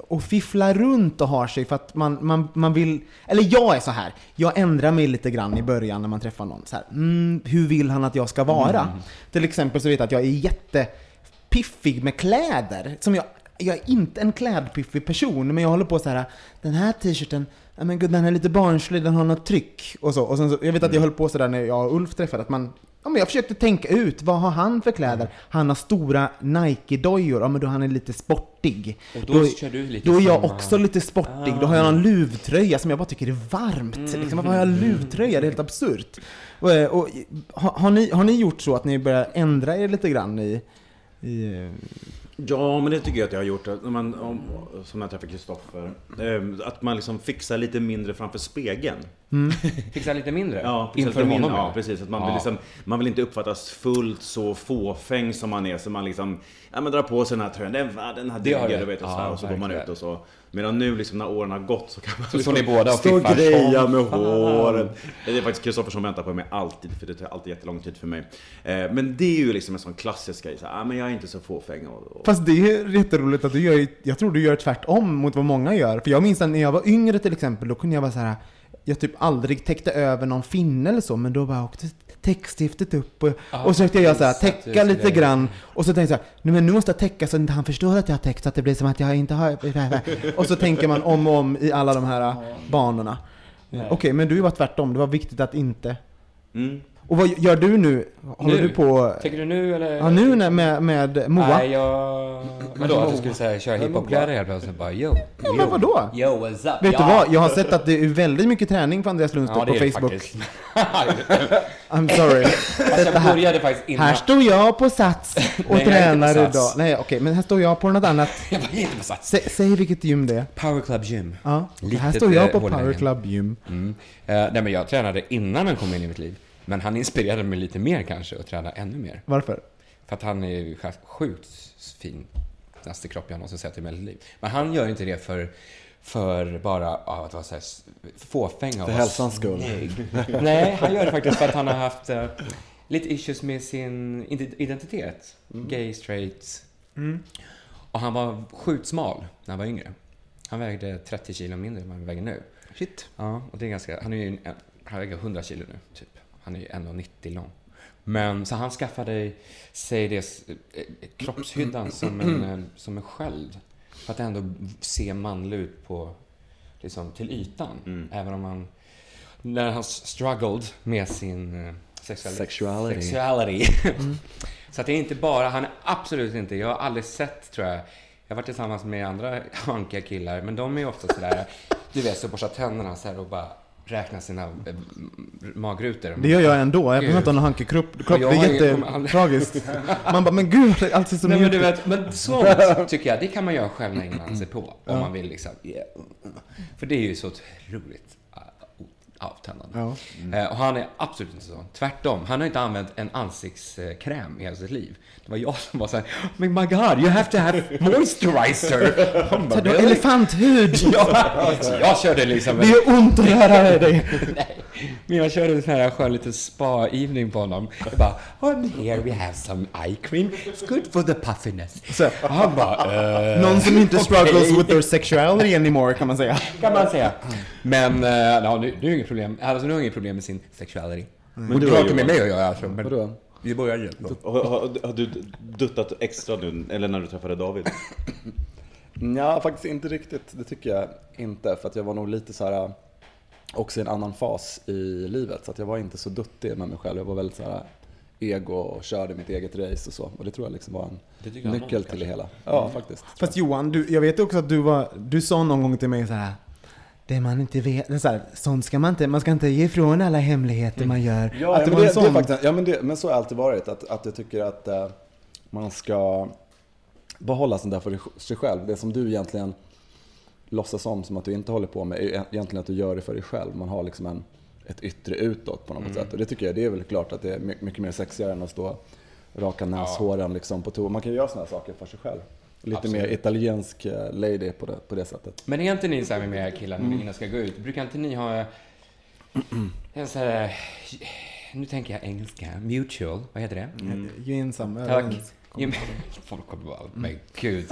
och fifflar runt och har sig för att man, man, man vill... Eller jag är så här. Jag ändrar mig lite grann i början när man träffar någon. Så här, mm, hur vill han att jag ska vara? Mm. Till exempel så vet jag att jag är jättepiffig med kläder. Som jag, jag är inte en klädpiffig person, men jag håller på så här... Den här t-shirten... Ja, men gud, den är lite barnslig, den har något tryck och så. Och sen så, jag vet att jag höll på sådär när jag och Ulf träffade att man, ja, men jag försökte tänka ut, vad har han för kläder? Han har stora Nike-dojor, ja men då han är lite sportig. Och då, då, kör du lite då är jag samma. Också lite sportig, ah. Då har jag en luvtröja som jag bara tycker är varmt. Mm. Liksom, vad har jag luvtröja? Det är helt absurt. Och, och, har, har, ni, har ni gjort så att ni börjar ändra er lite grann i... i Ja, men det tycker jag att jag har gjort. När man, om, som jag träffade Kristoffer. Eh, att man liksom fixar lite mindre framför spegeln. Mm. Fixar lite mindre? Ja, fixar inför lite honom. Mindre. Ja, precis. Att man, ja. Vill liksom, man vill inte uppfattas fullt så fåfäng som man är. Så man liksom, ja men drar på sig den här tröjan. Den, den här digger, du vet. Och så, ja, och så går man ut och så. Medan nu liksom, när åren har gått så kan man så liksom, så ni båda stå och greja med håren. Det är faktiskt Kristoffer som väntar på mig alltid. För det tar alltid jättelång tid för mig. Eh, men det är ju liksom en sån klassisk grej. Så, ah, men jag är inte så fåfäng och, och... Fast det är jätteroligt att du gör, jag tror du gör tvärtom mot vad många gör. För jag minns när jag var yngre till exempel, då kunde jag vara så här, jag typ aldrig täckte över någon finne eller så, men då bara åkte täckstiftet upp och, ah, och så försökte jag så här, täcka lite det. Grann och så tänkte jag nu, men nu måste jag täcka så att han förstår att jag har täckt så att det blir som att jag inte har och så tänker man om och om i alla de här banorna. Okej, okay, men du var tvärtom, det var viktigt att inte... Mm. Och vad gör du nu? Håller nu? Du på... Tänker du nu eller? Ja, nu när, med, med Moa. Nej, jag... Men då att du skulle säga, köra hiphopkläder helt plötsligt. Bara, yo, ja, yo. Men vadå? Yo, what's up? Vet ja. Du vad? Jag har sett att det är väldigt mycket träning för Andreas Lundstedt ja, på Facebook. I'm sorry. Detta här. Här står jag på Sats och nej, tränar sats. Idag. Nej, okej. Okay, men här står jag på något annat. Jag var inte på Sats. S- säg vilket gym det är. Power Club Gym. Ja, lite här står jag på Power Club Gym. Mm. Uh, nej, men jag tränade innan han kom in i mitt liv. Men han inspirerade mig lite mer kanske och träna ännu mer. Varför? För att han är ju sjukt fin. Finaste kropp jag någonsin sett i mitt liv. Men han gör inte det för, för bara ah, att vara så här, fåfänga. För hälsans skull. Nej, han gör det faktiskt för att han har haft uh, lite issues med sin identitet. Mm. Gay, straight. Mm. Och han var sjukt smal när han var yngre. Han vägde trettio kilo mindre än han väger nu. Shit. Ja, och det är ganska... Han, är ju en, han väger hundra kilo nu, typ. Han är ju en nittio lång. Men så han skaffade sig det kroppshyddan som en, som en sköld. För att ändå se manlig ut på, liksom, till ytan. Mm. Även om han, när han struggled med sin sexuali- sexuality. sexuality. Mm. Så att det är inte bara, han är absolut inte, jag har aldrig sett tror jag. Jag har varit tillsammans med andra hankiga killar. Men de är ju ofta sådär, du vet så borsta tänderna så här och bara... räkna sina äh, magrutor. Det gör jag ändå. Jag behöver inte ha någon hankekropp. Det är jättetragiskt. Man bara, men gud, allt är så nej, men, du vet, men sånt tycker jag, det kan man göra själv när man ser på. Om man vill liksom. För det är ju så otroligt avtändande. Ja. Mm. Eh, och han är absolut inte sån. Tvärtom, han har inte använt en ansiktskräm i hela sitt liv. Det var jag som var så här, oh my god, you have to have moisturizer. Ta då elefanthud. ja, jag körde liksom. Det är ont att höra i dig. Nej. Men jag körde en sån här skön liten spa-evening på honom. Jag bara, oh, here we have some eye cream. It's good for the puffiness. Så, han bara, eh, någon som inte struggles with their sexuality anymore, kan man säga. Kan man säga. Men eh, ja, nu, nu är det inget problem. Alltså nu har inget problem med sin sexuality. Mm. Men du pratar med mig och jag, alltså. Men vadå? Vi börjar igen. Har, har, har du duttat extra nu, eller när du träffade David? Ja, faktiskt inte riktigt. Det tycker jag inte. För att jag var nog lite så här... också i en annan fas i livet, så att jag var inte så duttig med mig själv. Jag var väldigt så här ego och körde mitt eget race och så, och det tror jag liksom var en nyckel till det hela. Ja, mm. faktiskt. Fast jag. Johan, du, jag vet också att du var du sa någon gång till mig så här, det man inte vet så här, sånt ska man inte man ska inte ge ifrån alla hemligheter mm. man gör. Ja, att det, men det, sån... det är faktiskt, ja men det, men så har det alltid varit att att jag tycker att eh, man ska behålla sånt där för sig själv, det som du egentligen låtsas om som att du inte håller på med, egentligen att du gör det för dig själv. Man har liksom en, ett yttre utåt på något mm. sätt. Och det tycker jag, det är väl klart att det är mycket mer sexigare än att stå raka näshåren ja. Liksom på toa. Man kan ju göra såna här saker för sig själv. Lite absolut. Mer italiensk lady på det, på det sättet. Men är inte ni så här med era killar när ni ska gå ut? Brukar inte ni ha en så här, nu tänker jag engelska, mutual, vad heter det? Mm. Gensam. Folk kommer bara, men gud,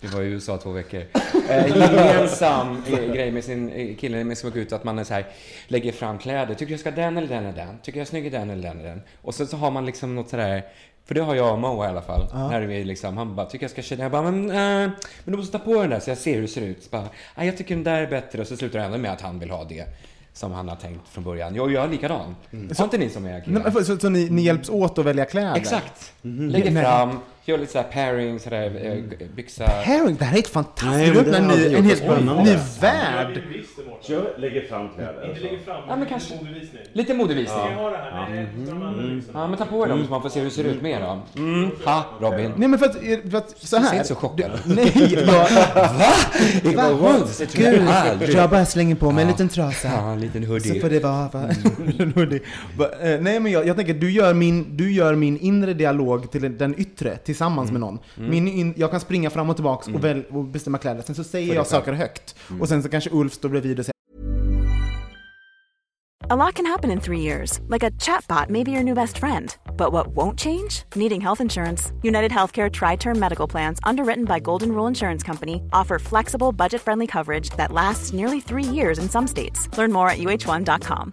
vi var i U S A två veckor. Eh, gemensam grej med sin kille med som går ut, att man är så här, lägger fram kläder. Tycker jag ska den eller den eller den? Tycker jag snygg den eller den eller den? Och sen så har man liksom något sådär, för det har jag och Moa i alla fall. Uh-huh. När vi liksom, han bara, tycker jag ska köra den? Jag bara, men, äh, men du måste ta på den där så jag ser hur det ser ut. Så bara, äh, jag tycker den där är bättre. Och så slutar det ändå med att han vill ha det som han har tänkt från början. Jag gör likadan. Mm. Så inte ni som är killar. Så, så, så ni, ni hjälps åt att välja kläder? Exakt. Mm. Lägger fram, gör lite så här pairing, så där, mm. byxa. Pairing, det här är ett fantastiskt. Nej, men ni, en helt ny värld. Lägger fram kläder. Inte lägger fram, ja, men kanske lite modevisning. Ja. Ja. Mm. Mm. ja, men ta på er dem så man får se hur det ser ut med dem. Mm. Ha, Robin. Nej, men för att, för att så här. Du ser inte så chockad. Nej, jag... Va? Det var roligt. Gud, jag bara slänger på mig en liten trasa. Ja, en liten hoodie. Så får det vara, va? En hoodie. Nej, men jag, jag tänker, du gör, min, du gör min inre dialog till den yttre, till tillsammans mm. med någon. Mm. Min in, jag kan springa fram och tillbaka mm. och, väl, och bestämma kläder. Sen så säger jag saker högt. Mm. Och sen så kanske Ulf står bredvid och säger. A lot can happen in three years. Like a chatbot may be your new best friend. But what won't change? Needing health insurance. United Healthcare Tri-Term Medical Plans, underwritten by Golden Rule Insurance Company, offer flexible, budget-friendly coverage that lasts nearly three years in some states. Learn more at U H one dot com.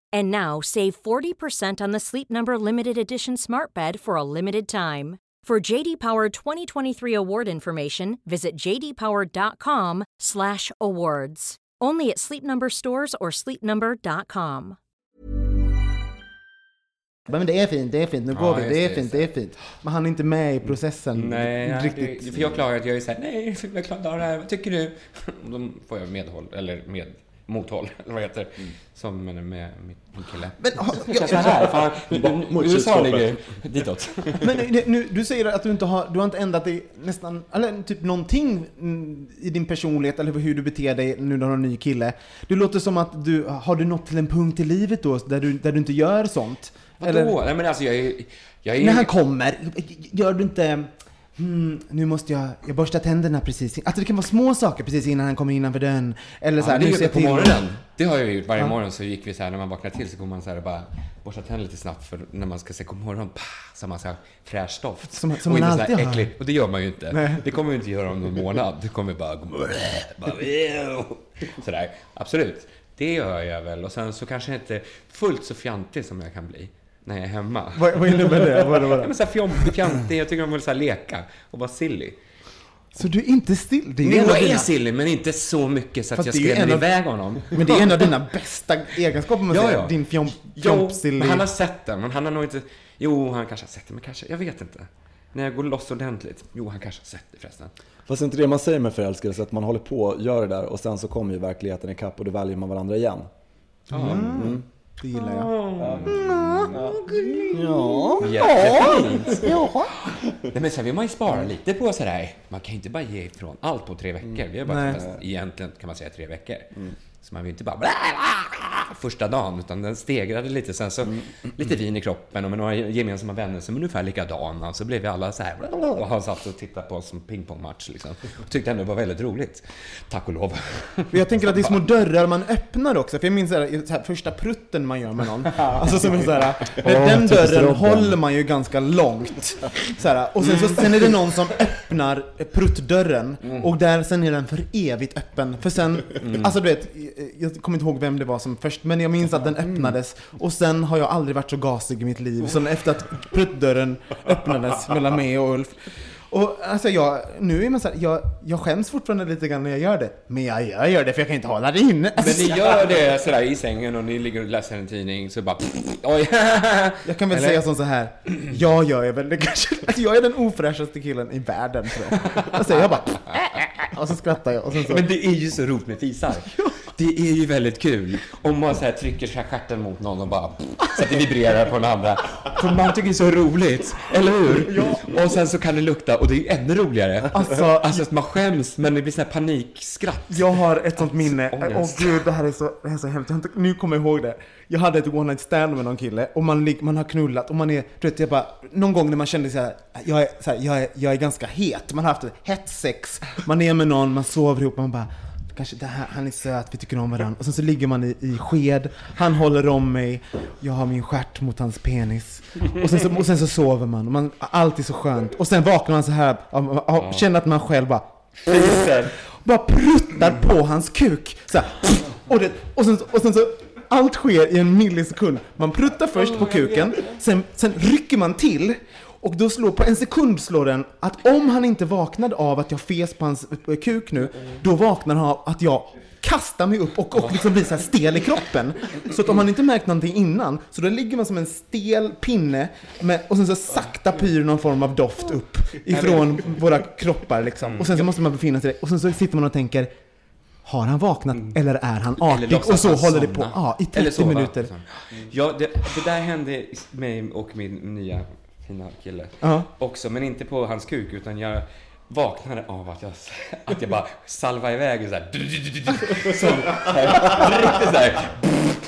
And now, save forty percent on the Sleep Number Limited Edition Smart Bed for a limited time. For J D Power twenty twenty-three award information, visit jdpower.com slash awards. Only at Sleep Number stores or sleep number dot com. Men det är fint, det är fint, nu går vi, ja, det är fint, det är fint. Men han är inte med i processen. Nej, riktigt. Det, för jag klarar att jag är så här, nej, jag klarar det här, vad tycker du? Då får jag medhåll, eller med... mothåll, eller vad heter mm. som med, med min kille. Men ha, jag, så här, fan, du sa ligger ditåt. Men nu, nu, du säger att du inte har, du har inte ändrat dig nästan, eller typ någonting i din personlighet eller hur du beter dig nu när du har en ny kille. Det låter som att du, har du nått till en punkt i livet då där du, där du inte gör sånt? Vadå? Eller? Nej men alltså jag är, jag är... När han kommer, gör du inte... hmm, nu måste jag, jag borstar tänderna precis. Alltså det kan vara små saker precis innan han kommer innanför dörren. Eller så här, ja, nu ser jag på till morgonen. Det har jag gjort varje ja. morgon, så gick vi så här, när man vaknar till så går man så här och bara borstar tänderna lite snabbt för när man ska säga god morgon, pah, så har man så här fräscht doft. Som, som och man alltid så här äcklig. Och det gör man ju inte. Nej. Det kommer ju inte göra om någon månad. Det kommer bara, bara sådär, absolut. Det gör jag väl. Och sen så kanske inte fullt så fjantig som jag kan bli när jag är hemma. Vad, vad innebär det? Vad är det, vad är det? Men så här fjantig, fjantig. Jag tycker om att så här leka och vara silly. Så du är inte still? Det är, Nej, jag är dina... silly, men inte så mycket så att Fast jag skrämmer av... iväg honom. Men det är en av dina bästa egenskaper, man ja, säger. Ja. Din fjomp, fjomp, silly. Jo, men han har sett den. Men han har nog inte... Jo, han kanske har sett den, men kanske... Jag vet inte. När jag går loss ordentligt. Jo, han kanske har sett det förresten. Fast inte det man säger med förälskelse, att man håller på och gör det där och sen så kommer ju verkligheten i kapp och då väljer man varandra igen. Mm. Mm. Det gillar jag. Ja. Jättefint. Ja. Nej, men så vill man ju spara lite på sådär. Man kan ju inte bara ge ifrån allt på tre veckor. Vi har bara fast, egentligen kan man säga tre veckor. Mm. Så man vill inte bara bla, bla, första dagen, utan den stegrade lite. Sen så mm. lite vin i kroppen och med några gemensamma vänner som ungefär likadana. Så blev vi alla så här bla, bla, och han satt och tittade på oss som pingpongmatch liksom. Och tyckte ändå det var väldigt roligt. Tack och lov. Jag tänker att det är små dörrar man öppnar också. För jag minns så här, så här, första prutten man gör med någon. Alltså som är så här, den dörren håller man ju ganska långt. Så här, och sen, så, sen är det någon som öppnar pruttdörren. Och där sen är den för evigt öppen. För sen, mm. alltså du vet... Jag kommer inte ihåg vem det var som först, men jag minns att den öppnades. Och sen har jag aldrig varit så gasig i mitt liv som efter att pruttdörren öppnades mellan mig och Ulf. Och alltså jag, nu är man så här, jag, jag skäms fortfarande lite grann när jag gör det. Men jag, jag gör det för jag kan inte hålla det inne. Men ni gör det sådär i sängen och ni ligger och läser en tidning så bara oj. Jag kan väl Eller? säga som så här, jag gör jag väl det kanske. Alltså jag är den ofräschaste killen i världen tror jag. Alltså jag bara och så skrattar jag och så. Men det är ju så roligt med fisar. Det är ju väldigt kul om man så här trycker så här stjärten mot någon och bara så att det vibrerar på den andra. För man tycker det är så roligt, eller hur? Ja. Och sen så kan det lukta och det är ju ännu roligare. Alltså, alltså att man skäms, men det blir så här panikskratt. Jag har ett sånt minne. Åh oh, gud, det här är så, det här är så hemskt. Nu kommer jag ihåg det. Jag hade ett one night stand med någon kille och man, man har knullat och man är, du vet, jag bara, någon gång när man kände så här, jag är, så här, jag är, jag är ganska het. Man har haft hett sex. Man är med någon, man sover ihop och man bara kanske det här, han är söt, vi tycker om varandra. Och sen så ligger man i, i sked. Han håller om mig. Jag har min stjärt mot hans penis. Och sen så, och sen så sover man. Och man allt är så skönt. Och sen vaknar man så här och känner att man själv bara bara pruttar på hans kuk. Så här, och, det, och, sen, och sen så allt sker i en millisekund. Man pruttar först på kuken. Sen, sen rycker man till. Och då slår på en sekund slår den att om han inte vaknade av att jag fes på hans kuk nu, då vaknar han av att jag kastar mig upp och, och liksom blir så här stel i kroppen. Så att om han inte märkt någonting innan, så då ligger man som en stel pinne med, och sen så sakta pyr någon form av doft upp ifrån våra kroppar liksom. Och sen så måste man befinna sig där. Och sen så sitter man och tänker, har han vaknat mm. eller är han artig? Och så håller det på ja, i trettio minuter. Ja, det, det där hände mig och min nya kille uh-huh. också, men inte på hans kuk, utan jag vaknade av att jag, att jag bara salva iväg och så här, så här riktigt så här,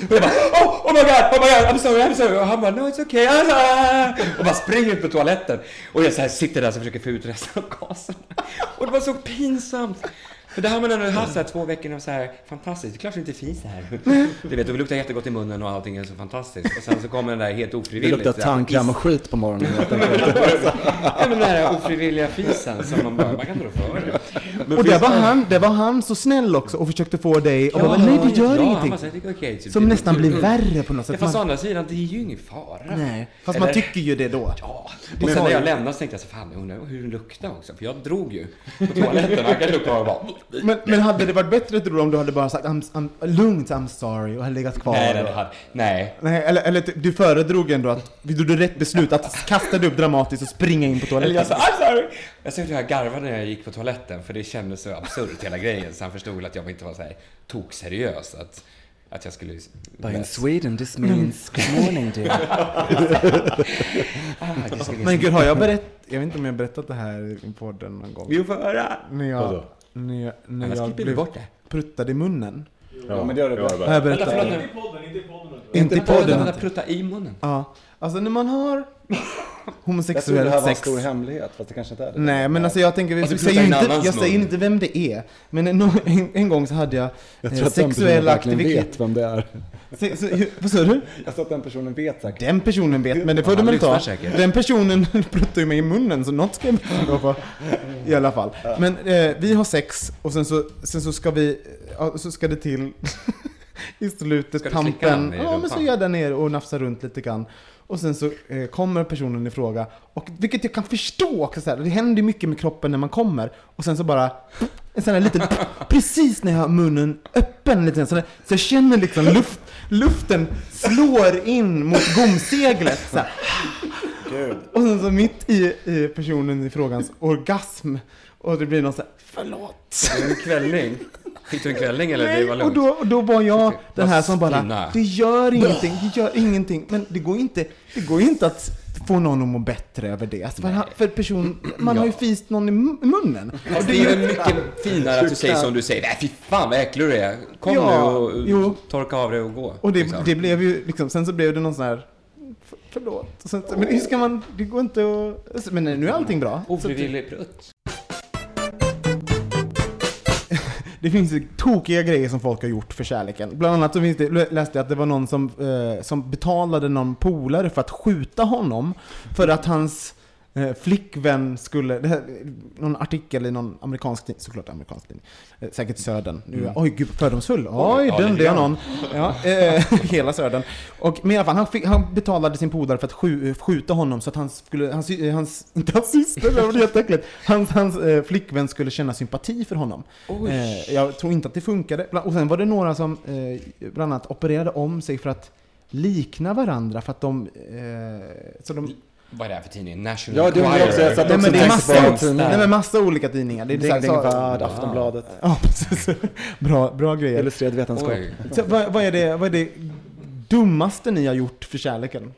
och jag bara, oh, oh my god, oh my god, I'm sorry, I'm sorry, och han bara, no it's okay, och bara springer ut på toaletten och jag så här sitter där och försöker få ut resten av gasen, och det var så pinsamt. För det här man nu har sett två veckor och så här fantastiskt. Det klart inte finns här. Du vet, det luktar jättegott i munnen och allting är så fantastiskt. Och sen så kommer den där helt ofrivilligt. Det luktar tandkräm och skit på morgonen. Ja, men den där ofrivilliga fisen som man bara, man kan inte rå för. Men och där var, han, där var han så snäll också och försökte få dig och ja, bara, nej det gör ja, ingenting. Bara, det okay, typ, som det nästan blir värre på något sätt. Ja, fast man... å andra sidan, det är ju ingen fara. Nej, fast eller... man tycker ju det då. Ja, och men sen när jag ju... lämnade så tänkte jag så fan, jag undrar hur den luktar också. För jag drog ju på toaletten, han kan lukta och bara... Men, men hade det varit bättre tror du om du hade bara sagt I'm, I'm, lugnt, I'm sorry och hade legat kvar? Nej, det hade, nej. nej eller, eller du föredrog ändå att du gjorde rätt beslut att kasta dig upp dramatiskt och springa in på toaletten. Jag sa I'm sorry. Jag såg att jag garvade när jag gick på toaletten, för det kändes så absurt hela grejen. Så han förstod att jag inte var så här tokseriös, att att jag skulle... But in Sweden this means good morning dear. Men gud, har jag berättat, jag vet inte om jag har berättat det här i podden någon gång. Vi får höra. Men jag... När jag, när jag, jag blev bort pruttad i munnen. Ja, men det gör det bara. Här berättar inte i podden, inte i podden. Inte i podden, att prutta i munnen. Ja. Alltså när man har homosexuellt sex. Jag tror det här sex. Var en stor hemlighet, fast det kanske inte är det. Nej, men alltså jag tänker, alltså, jag, jag, inte, jag säger inte vem det är, men en, en, en gång så hade jag, jag eh, sexuell aktivitet. Vet vem det är. Se, så, hur, vad säger du? Jag sa att den personen vet säkert. Den personen vet, men det får du väl ta. Den personen pluttar ju mig i munnen, så något ska jag gå på i alla fall. Men eh, vi har sex och sen så, sen så ska vi, så ska det till i slutet tampen. Ja, men så gör den ner och nafsar runt lite grann. Och sen så eh, kommer personen i fråga, och vilket jag kan förstå också, så här, det händer mycket med kroppen när man kommer, och sen så bara en sån här liten precis när jag har munnen öppen lite så, där, så jag känner liksom luft, luften slår in mot gomseglet så här. Och sen så mitt i, i personen i frågans orgasm, och det blir någon så här, förlåt. Det är en kvällning. Fick du en kvällning eller? Nej, det var lugnt. Och då, och då var jag den här som bara, det gör ingenting, det gör ingenting. Men det går inte, det går inte att få någon att må bättre över det. Alltså för, för person, man ja. har ju fist någon i munnen. Ja, det är ju mycket finare att du säger som du säger. Nej, fy fan vad äcklig du är. Kom ja, nu och jo. torka av dig och gå. Och det, liksom. det blev ju, liksom, sen så blev det någon sån här, för, förlåt. Så, men hur ska man, det går inte att, men nu är allting bra. Ofrivillig prutt. Det finns tokiga grejer som folk har gjort för kärleken. Bland annat så finns det, läste jag att det var någon som, eh, som betalade någon polare för att skjuta honom. För att hans eh, flickvän skulle... Det här, någon artikel i någon amerikansk tidning. Såklart amerikansk tidning. Eh, säkert Södern. Mm. Oj gud, fördomsfull. Oj, ja, den det är någon. Ja, eh, hela Södern. Och med alla fall, han, fick, han betalade sin polare för att skj, skjuta honom så att han skulle... Hans, hans, inte hans syster, det var jätteäckligt. Hans, hans eh, flickvän skulle känna sympati för honom. Eh, jag tror inte att det funkade. Och sen var det några som eh, bland annat opererade om sig för att likna varandra för att de... Eh, så de vad är det här för tidning? National Enquirer? Ja, det är, nej, men det är massa, nej, men massa olika tidningar. Det är Ding Ding Värld, Aftonbladet. Ja, precis. Bra, bra grejer. Illustrerad vetenskap. Så, vad, vad, är det, vad är det dummaste ni har gjort för kärleken?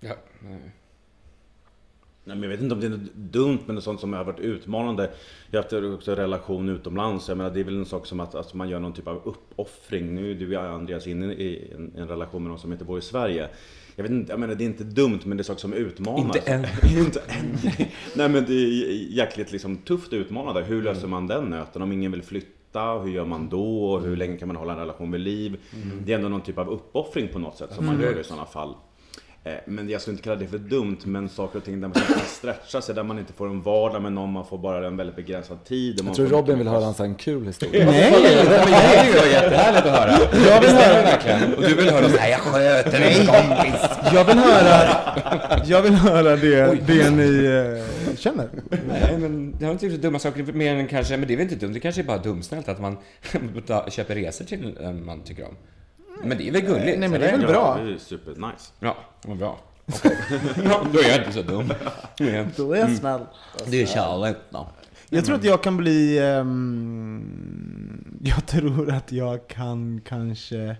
Ja, nej. Nej, men jag vet inte om det är något dumt, men det är sånt som har varit utmanande. Jag har haft också en relation utomlands. Jag menar, det är väl en sak som att alltså, man gör någon typ av uppoffring. Nu är du och Andreas inne i en, en relation med någon som inte bor i Sverige. Jag vet inte, jag menar, det är inte dumt, men det är saker som utmanar. Inte än. Inte än. Nej, men det är jäkligt liksom tufft att utmana där. Hur löser mm. man den nöten? Om ingen vill flytta, hur gör man då? Hur länge kan man hålla en relation vid liv? Mm. Det är ändå någon typ av uppoffring på något sätt som mm. man gör i sådana fall. Men jag skulle inte kalla det för dumt, men saker och ting där man kan stretcha sig, där man inte får en vardag med någon, man får bara en väldigt begränsad tid. Jag tror Robin vill höra en sån kul historia. Nej, det är jättehärligt att höra. Jag vill höra verkligen. Och du vill höra, nej jag sköter en kompis. Jag vill höra, jag vill höra det, det ni känner. Nej, men jag har inte gjort så dumma saker mer än kanske, men det är väl inte dumt, det kanske är bara dumsnällt att man köper resor till en man tycker om. Men det är väl gulligt? Nej, men det är väl bra? Ja, det är super nice. Ja, det var bra. Okay. Ja, då är jag inte så dum. Mm. Då är jag snäll. Det är kärlek då. Jag tror att jag kan bli... Um, jag tror att jag kan kanske...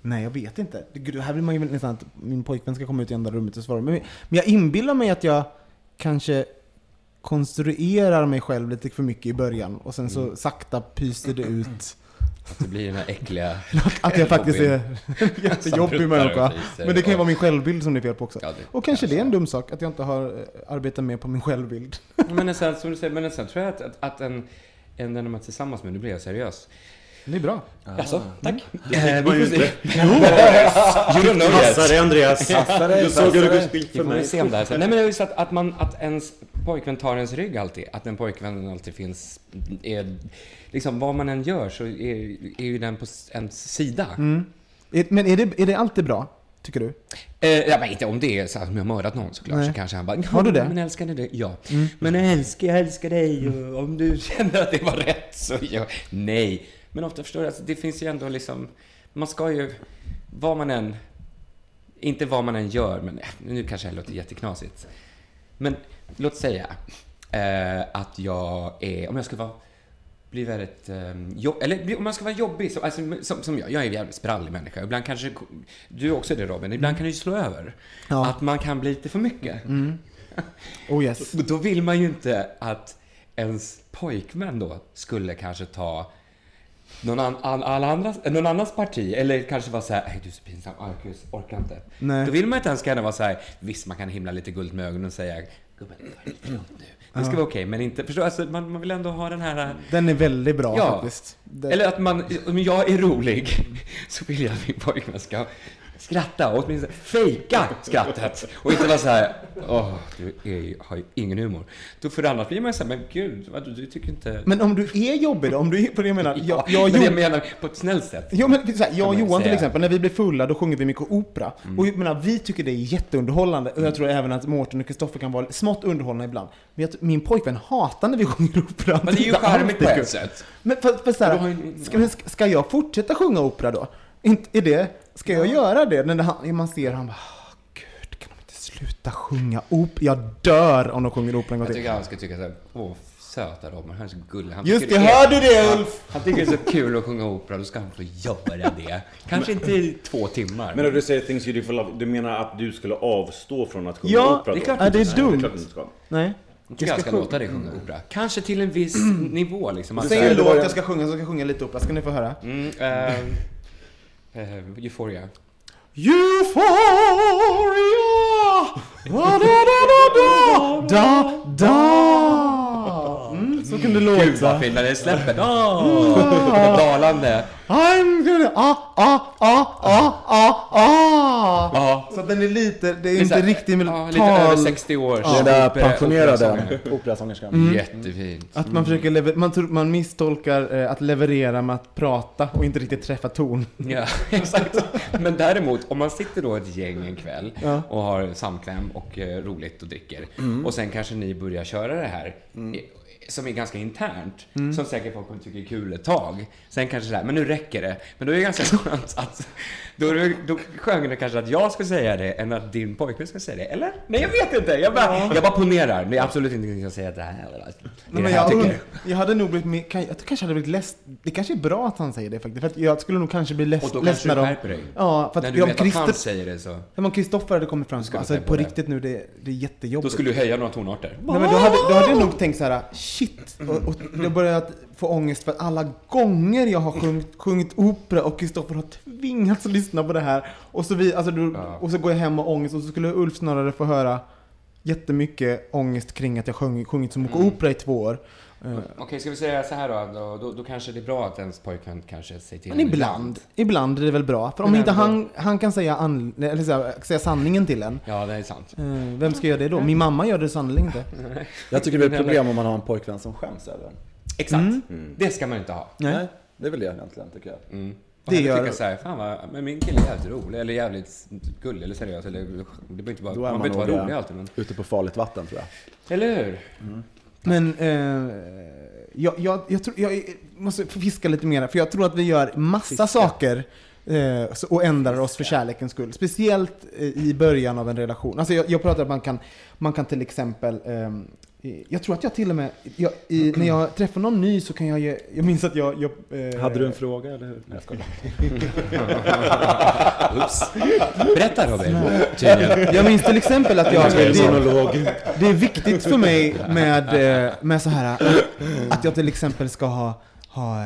Nej, jag vet inte. Gud, här blir man ju nästan att min pojkvän ska komma ut i andra rummet och svara. Men, men jag inbillar mig att jag kanske... konstruerar mig själv lite för mycket i början. Och sen så sakta pyser det ut... Att det blir den här äckliga... Att jag faktiskt är jättejobbig människa. Men det kan ju vara min självbild som det är fel på också. Ja, och kanske det är en dum sak att jag inte har arbetat mer på min självbild. Men sen, som du säger, men sen tror jag att, att, att en, en när man är tillsammans med, nu blir jag seriös. Det är bra. Alltså, tack. Mm. Det fick man ju. Jo, jo, passade Andreas. Du såg hur du spilt för mig. Nej, men det är ju så att, att, man, att ens pojkvän tar ens rygg alltid. Att en pojkvän alltid finns... Är, liksom, vad man än gör så är, är ju den på ens sida. Mm. Men är det, är det alltid bra, tycker du? Eh, jag vet inte om det är så att om jag har mördat någon såklart. Nej. Så kanske han bara, har du det? Men älskar du det? Ja. Mm. Men jag älskar, jag älskar dig. Och om du känner att det var rätt så jag, nej. Men ofta förstår jag att det finns ju ändå liksom, man ska ju, vad man än, inte vad man än gör, men nu kanske det låter jätteknasigt. Men låt säga eh, att jag är, om jag ska vara, bli väldigt, eh, jobb, eller om jag ska vara jobbig, så, alltså, som, som jag, jag är en jävligt sprallig människa. Ibland kanske, du är också det Robin, ibland kan du ju slå över. Ja. Att man kan bli lite för mycket. Mm. Oh yes. Då vill man ju inte att ens pojkvän då skulle kanske ta Någon, an, an, alla andras, någon annans parti. Eller kanske vara så här: hej, du är så pinsam, Arkus, orkar inte. Nej. Då vill man inte ens gärna vara så här. Visst, man kan himla lite guld med ögonen och säga gubben, det var långt nu. Det ska vara okej, okay, men inte förstå, alltså, man, man vill ändå ha den här. Den är väldigt bra, ja, faktiskt. Den... Eller att man, om jag är rolig så vill jag att min pojkvän ska skratta och åtminstone fejka skrattet och inte vara så här: åh, du är, har ju ingen humor. Då för annars blir man så här: men gud, vad, du, du tycker inte. Men om du är jobbig då, om du är på det jag menar, jag, jag, men jag menar på ett snällt sätt. Ja, men så här, jag och Johan till exempel, när vi blir fulla då sjunger vi mycket opera, mm. och jag menar, vi tycker det är jätteunderhållande, och jag tror även att Morten och Kristoffer kan vara smått underhållande ibland. Men jag, min pojkvän hatar när vi sjunger opera. Men det är ju charmigt på ett sätt. Men för, för så här, ska, ska jag fortsätta sjunga opera då? Inte är det. Ska jag göra det? När han, man ser han bara, gud, kan de inte sluta sjunga opera? Jag dör om de sjunger opera en gång till. Jag tycker han ska tycka så här, åh, söta Robin, han är så gullig. Han just det, hör du det, Ulf? Han tycker det är så kul att sjunga opera, då ska han få göra det. Kanske inte i två timmar. Men när du säger things you do for love, du menar att du skulle avstå från att sjunga ja, opera? Ja, det är, det är dumt. Det är klart du nej. Jag ska, jag ska låta dig sjunga opera. Kanske till en viss nivå. Liksom. Säg en låt jag ska sjunga, så ska jag sjunga lite opera. Ska ni få höra? Mm, eh... Uh, euphoria. Euphoria. Da, da, da, da, da, da. Mm, så kunde låta. Gud vad fint när det släpper. Dalande. I'm gonna ah ah ah ah ah ah. Så den är lite, det är, det är inte här, riktigt med ah, lite över sextio år. Ah. Det där pensionerade operasångerskan. Mm. Jättefint. Att man försöker lever- man tror man misstolkar eh, att leverera med att prata och inte riktigt träffa ton. Ja, exakt. Men däremot om man sitter då ett gäng en kväll ja. och har samkläm och eh, roligt och dricker mm. och sen kanske ni börjar köra det här. Mm. Som är ganska internt, mm. som säkert folk kommer tycka är kul ett tag. Sen kanske såhär, men nu räcker det. Men då är det ganska skönt att Då, då sjöng det kanske att jag ska säga det än att din pojkvän ska säga det, eller? Nej, jag vet inte, jag bara, ja. jag bara ponerar. Det är absolut inte att jag säga det här, eller, det nej, det här jag, tycker. Jag hade nog blivit med, jag kanske hade blivit läst. Det kanske är bra att han säger det faktiskt, för att jag skulle nog kanske bli läst. Och då kanske du skärper dig. Ja, för att när du jag, vet att Christer, han säger det så. Om Kristoffer hade kommit fram så alltså, på det. Riktigt nu, det, det är jättejobbigt. Då skulle du höja några tonarter. Nej, men då hade, då hade jag nog tänkt så här. Shit, och, och jag började få ångest för att alla gånger jag har sjungit, sjungit opera och Kristoffer har tvingats att lyssna på det här och så, vi, alltså, du, och så går jag hem och ångest, och så skulle Ulf snarare få höra jättemycket ångest kring att jag sjung, sjungit så mycket mm. opera i två år. Mm. Okej, ska vi säga så här då, då, då, då kanske det är bra att ens pojkvän kanske säger till. Men ibland, ibland är det väl bra. För om men inte han, han kan säga, an, eller säga, säga sanningen till en. Ja, det är sant. Vem ska göra det då? Min mamma gör det sannolikt inte. Jag tycker det är ett problem om man har en pojkvän som skäms över den. Exakt, mm. Mm. Det ska man inte ha. Nej, det är väl det egentligen tycker jag. Mm. Det jag gör... tycker så här, fan vad, men min kille är jävligt rolig eller jävligt gullig eller seriös eller, det blir inte bara, man, man behöver inte vara rolig alltid men... ute på farligt vatten tror jag. Eller hur? Mm. Men eh, jag, jag, jag, tror, jag måste fiska lite mer, för jag tror att vi gör massa fiska. saker eh, och ändrar oss för kärlekens skull. Speciellt eh, i början av en relation. Alltså jag, jag pratar att man kan, man kan till exempel... Eh, jag tror att jag till och med... Jag, i, när jag träffar någon ny så kan jag... Ge, jag minns att jag... jag eh, hade du en fråga eller hur? Nej, jag skojar. Berätta Robin. Jag minns till exempel att jag... Det, det, det är viktigt för mig med, med så här... Att jag till exempel ska ha... ha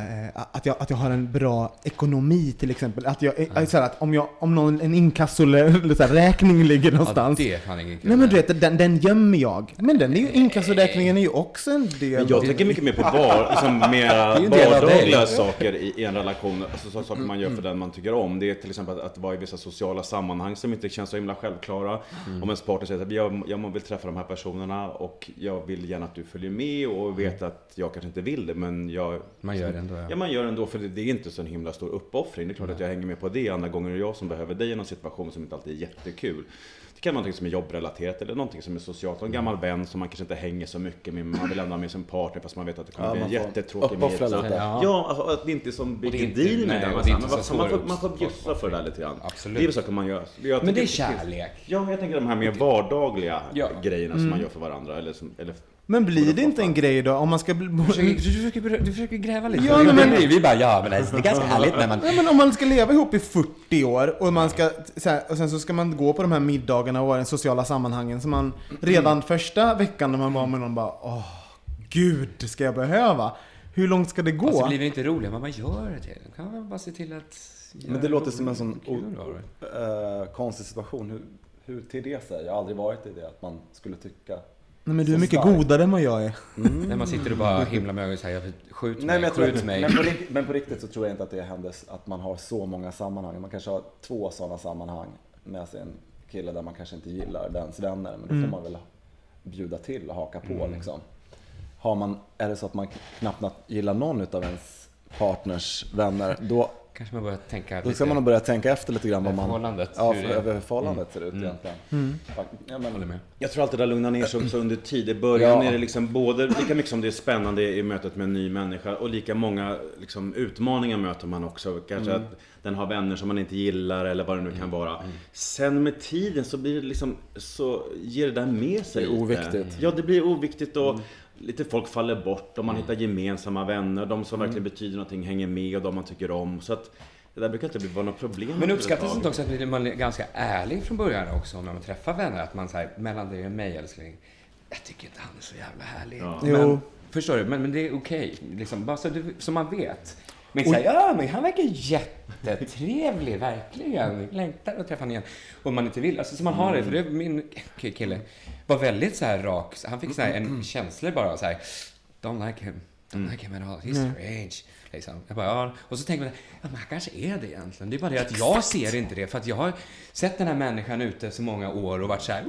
att, jag, att jag har en bra ekonomi till exempel. Att jag, så här, att om, jag, om någon, en inkasso eller så här, räkning ligger någonstans. Ja, det kan ingen nej men du vet, den, den gömmer jag. Men den är ju, inkassoräkningen är ju också en del. Men jag tänker mycket mer på bar, liksom, mer vardagliga saker i, i en relation. Alltså, så, saker man gör för den man tycker om. Det är till exempel att, att vara i vissa sociala sammanhang som inte känns så himla självklara. Mm. Om ens partner säger att jag, jag vill träffa de här personerna och jag vill gärna att du följer med och vet att jag kanske inte vill det, men jag... Man gör det ändå, ja. ja, man gör det ändå, för det, det är inte så en himla stor uppoffring. Det är klart mm. att jag hänger med på det andra gånger och jag som behöver dig i någon situation som inte alltid är jättekul. Det kan vara något som är jobbrelaterat eller något som är socialt. En mm. gammal vän som man kanske inte hänger så mycket med. Man vill ändå med sin partner fast man vet att det kommer ja, bli en jättetråkig med. Ja, ja alltså, att det inte är som Big Deal med det. Man får, man får bjussa för det där lite grann. Absolut. Det är saker man gör. Jag men det är kärlek. Ja, jag tänker de här mer vardagliga ja. grejerna som mm. man gör för varandra. Eller, som, eller men blir det inte en grej då om man ska bli... du, försöker, du försöker gräva lite. Ja, men, men, vi bara ja, men det är ganska härligt när man ja, men om man ska leva ihop i fyrtio år och man ska så här, och sen så ska man gå på de här middagarna och vara i den sociala sammanhangen som man redan mm. första veckan när man var med någon bara åh gud, det ska jag behöva. hur långt ska det gå? Alltså, det blir väl inte roligt, men man gör det. Då kan man bara se till att... Men det låter som en sån kul, o- äh, konstig situation. Hur, hur till det säger jag har aldrig varit i det, att man skulle tycka... Nej, men du är mycket stark. Godare än vad jag är. Mm. När man sitter och bara himlar med ögonen och säger skjut mig, nej, men skjut tror, mig. Men på, riktigt, men på riktigt så tror jag inte att det händer att man har så många sammanhang. Man kanske har två sådana sammanhang med sig en kille där man kanske inte gillar dens vänner. Men då får mm. man väl bjuda till och haka på. Mm. Liksom. Har man, är det så att man knappt gillar någon av ens partners vänner, då kanske man börjar tänka då ska man börja tänka efter lite grann vad man förhållandet, ja, för, över förhållandet mm. ser ut egentligen. Mm. Ja, men, jag tror alltid det där lugnar ner sig under tid. I början ja. är det liksom både lika mycket som det är spännande i mötet med en ny människa och lika många liksom, utmaningar möter man också. Kanske mm. att den har vänner som man inte gillar eller vad det nu kan mm. vara. Mm. Sen med tiden så blir det liksom så ger det där med sig. Det är oviktigt. Ja, det blir oviktigt och mm. lite folk faller bort och man hittar gemensamma vänner. De som mm. verkligen betyder någonting hänger med och de man tycker om. Så att det där brukar inte bli vara något problem. Men uppskattas inte också att man är ganska ärlig från början också när man träffar vänner. Att man säger, mellan dig och mig älskling, jag tycker inte han är så jävla härlig. Ja. Men, jo. Förstår du? Men, men det är okej. Okay. Liksom, bara så, du, så man vet. Men säger, ja men han verkar jättetrevlig, verkligen. Längtar att träffa honom igen. Och man inte vill, alltså så man har det. För det, min kille var väldigt så här rak. Han fick så här en känsla bara så här, don't like him, don't like him at all, he's strange. Liksom. Jag bara, ja. Och så tänker man, ja men kanske är det egentligen. Det är bara det att jag ser inte det. För att jag har sett den här människan ute så många år och varit så här,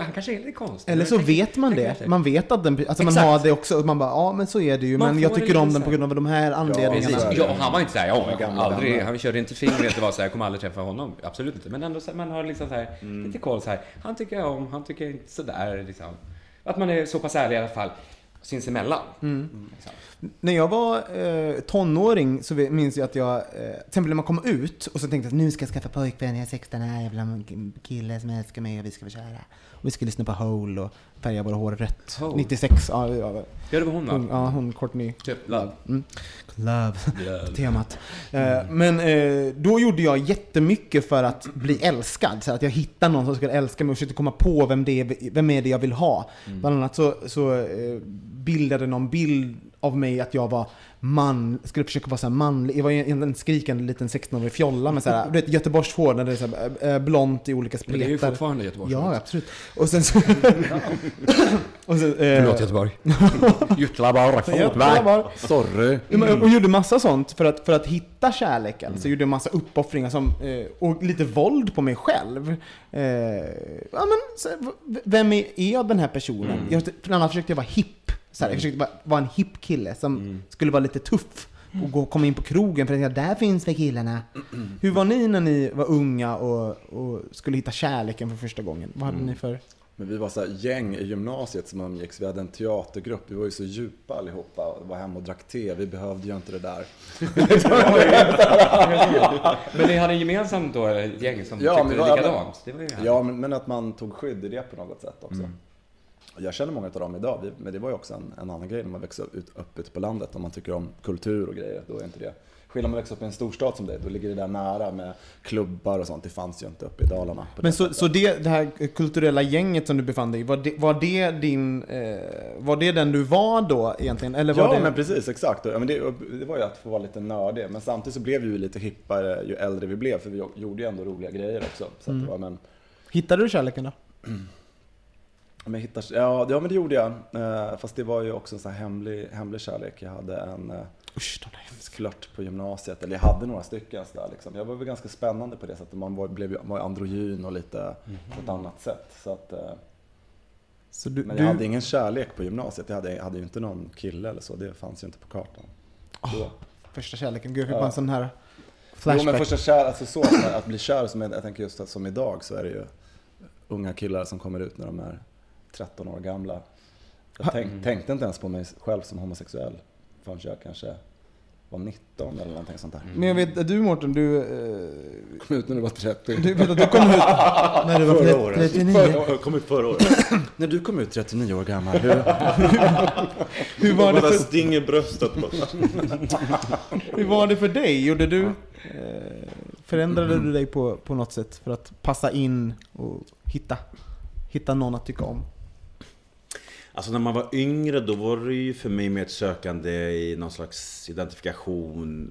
han kanske är lite konstig. Eller så vet man det. Man vet att den, alltså man har det också. Man bara, ja men så är det ju. Men jag tycker om den på grund av de här anledningarna. Ja, ja, han var inte så här, ja, jag kom aldrig, han körde inte fingret och var så här, jag kommer aldrig träffa honom. Absolut inte. Men ändå, man har liksom så här, mm. lite koll så här. Han tycker jag om, han tycker inte sådär liksom. Att man är så pass ärlig i alla fall. Sinsemellan. Mm. Mm. När jag var eh, tonåring så minns jag att jag, eh, till exempel när man kom ut och så tänkte att nu ska jag skaffa pojkvän, jag är sexton här, jävla kille som älskar mig och vi ska vara kära. Och vi ska lyssna på Hole och färga våra hår rött. Hole. nittiosex Ja, ja. Ja, det var hon va? Hon, ja, hon Courtney. Typ Love. Mm. Love. Yeah. Temat. Mm. Eh, men eh, då gjorde jag jättemycket för att bli älskad. Så att jag hittade någon som skulle älska mig och försökte komma på vem det är, vem är det jag vill ha. Mm. Bland annat så... så eh, bildade någon bild av mig att jag var man, skulle försöka vara så här manlig. Jag var en skrikande liten sexton-årig fjolla med så här, du vet, Göteborgs hår när det är så här, blont i olika spretar. Men det är ju fortfarande Göteborgs. Ja, absolut. Och sen så... och sen, eh, förlåt Göteborg. Jutlabar, Jutlabar. Sorry. Mm. Och gjorde massa sånt för att, för att hitta kärleken. Mm. Så gjorde jag massa uppoffringar som, och lite våld på mig själv. Eh, ja, men, så, vem är jag den här personen? Mm. Jag, bland annat försökte jag vara hipp. Så här, jag försökte vara en hipp kille som mm. skulle vara lite tuff och gå, komma in på krogen för att tänkte, där finns det killarna. Mm. Hur var ni när ni var unga och, och skulle hitta kärleken för första gången? Vad hade mm. ni för? Men vi var så här gäng i gymnasiet som umgicks. Vi hade en teatergrupp. Vi var ju så djupa allihopa. Vi var hemma och drack te. Vi behövde ju inte det där. Men ni hade gemensamt då ett gäng som ja, tyckte det likadant. Det var ju ja, men, men att man tog skydd i det på något sätt också. Mm. Jag känner många av dem idag, men det var ju också en, en annan grej när man växer ut, upp ute på landet. Om man tycker om kultur och grejer, då är inte det. Skillnad om man växer upp i en storstad som det, då ligger det där nära med klubbar och sånt. Det fanns ju inte uppe i Dalarna. Men så, så det, det här kulturella gänget som du befann dig i, var det, var det, din, eh, var det den du var då egentligen? Eller var ja, det... men precis, exakt. Ja, men det, det var ju att få vara lite nördig. Men samtidigt så blev vi ju lite hippare ju äldre vi blev, för vi gjorde ju ändå roliga grejer också. Så mm. att det var, men... Hittade du kärleken då? Men hittar, ja, ja, men det gjorde jag. Eh, fast det var ju också en sån här hemlig, hemlig kärlek. Jag hade en eh, Usch, sklört på gymnasiet. Eller jag hade några stycken. Så där, liksom. Jag var väl ganska spännande på det sättet. Man var, blev var androgyn och lite mm-hmm. på ett annat sätt. Så att, eh, så du, men jag du... hade ingen kärlek på gymnasiet. Jag hade, jag hade ju inte någon kille eller så. Det fanns ju inte på kartan. Oh, första kärleken. Gud, hur ja. sån här flashback. Jo, men första kärlek. Alltså så, så här, att bli kär, som jag, jag tänker just som idag så är det ju unga killar som kommer ut när de är tretton år gamla. Jag tänk, mm. tänkte inte ens på mig själv som homosexuell förrän jag kanske var nitton eller någonting sånt där. Mm. Men jag vet, du Morten, du... Eh... kom ut när du var trettio. Du vet att du kom ut när du var förra året. trettionio För, kom ut förra året. När du kom ut trettionio år gammal. Hur, hur var det för... stinger bröstet på. Hur var det för dig? Gjorde du... Eh, förändrade mm. du dig på, på något sätt för att passa in och hitta... hitta någon att tycka om? Alltså när man var yngre, då var det ju för mig med ett sökande i någon slags identifikation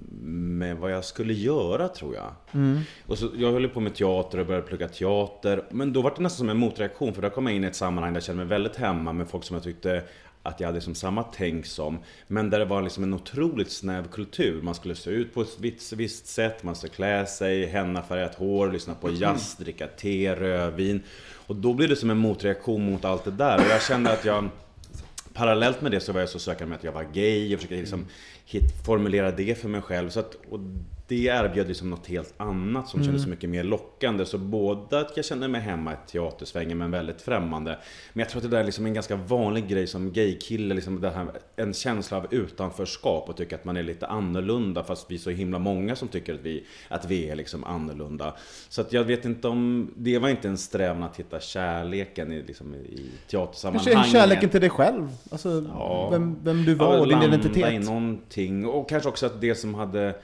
med vad jag skulle göra, tror jag. Mm. Och så jag höll på med teater och började plugga teater. Men då var det nästan som en motreaktion, för då kom jag in i ett sammanhang där jag kände mig väldigt hemma med folk som jag tyckte att jag hade liksom samma tänk som. Men där det var liksom en otroligt snäv kultur. Man skulle se ut på ett visst, visst sätt, man skulle klä sig, henna färgat hår, lyssna på jazz, dricka te, rödvin. Och då blev det som en motreaktion mot allt det där. Och jag kände att jag, parallellt med det så var jag så sökande med att jag var gay. Och försökte liksom hit, formulera det för mig själv. Så att, och det erbjöd liksom något helt annat som mm. kändes så mycket mer lockande. Så både att jag kände mig hemma i teatersvängen, men väldigt främmande. Men jag tror att det där är liksom en ganska vanlig grej som gaykille. Liksom det här, en känsla av utanförskap och tycker att man är lite annorlunda. Fast vi är så himla många som tycker att vi, att vi är liksom annorlunda. Så att jag vet inte om... Det var inte en strävan att hitta kärleken i, liksom, i teatersammanhangen. Kärleken till dig själv. Alltså, ja, vem, vem du var och din identitet. I någonting. Och kanske också att det som hade...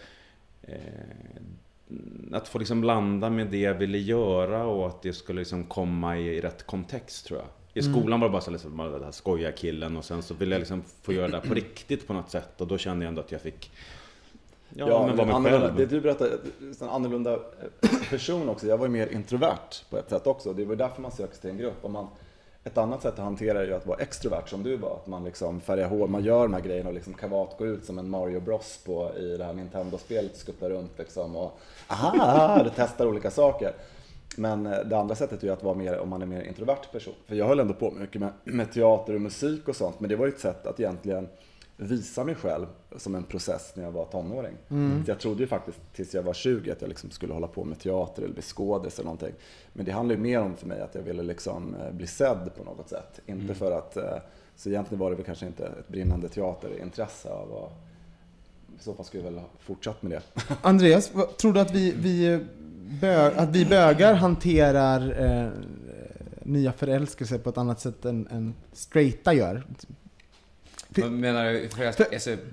att få liksom landa med det jag ville göra och att det skulle liksom komma i rätt kontext, tror jag. I skolan mm. var det bara så liksom, den här skoja killen, och sen så ville jag liksom få göra det här på riktigt på något sätt, och då kände jag ändå att jag fick ja, ja men var mig själv. Det du berättade, en annorlunda person också. Jag var ju mer introvert på ett sätt också. Det var därför man söker till en grupp. Om man, ett annat sätt att hantera är ju att vara extrovert som du var. Att man liksom färgar hår, man gör de här grejerna och liksom kavat går ut som en Mario Bros på i det här Nintendo-spelet, skuttar runt liksom och aha, det testar olika saker. Men det andra sättet är ju att vara mer, om man är mer introvert person. För jag höll ändå på mycket med, med teater och musik och sånt, men det var ju ett sätt att egentligen visa mig själv som en process när jag var tonåring. Mm. Så jag trodde ju faktiskt tills jag var tjugo att jag liksom skulle hålla på med teater eller bli skådis eller någonting. Men det handlade ju mer om för mig att jag ville liksom bli sedd på något sätt. Inte mm. för att, så egentligen var det väl kanske inte ett brinnande teaterintresse av att, i så fall skulle jag väl ha fortsatt med det. Andreas, tror du att vi, vi, bö, att vi bögar hanterar eh, nya förälskelser på ett annat sätt än, än straighta gör? Menar du för, alltså,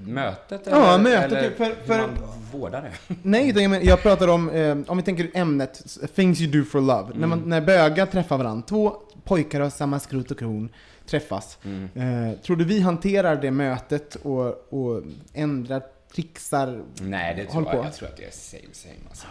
mötet eller, ja, mötet, eller för, för, hur man vårdar det? Nej, jag, jag pratar om, eh, om vi tänker ämnet Things You Do For Love. Mm. När, man, när bögar träffar varandra, två pojkar av samma skrot och kron träffas. Mm. Eh, tror du vi hanterar det mötet och, och ändrar, trixar? Nej, det tror jag. jag tror att det är same same alltså.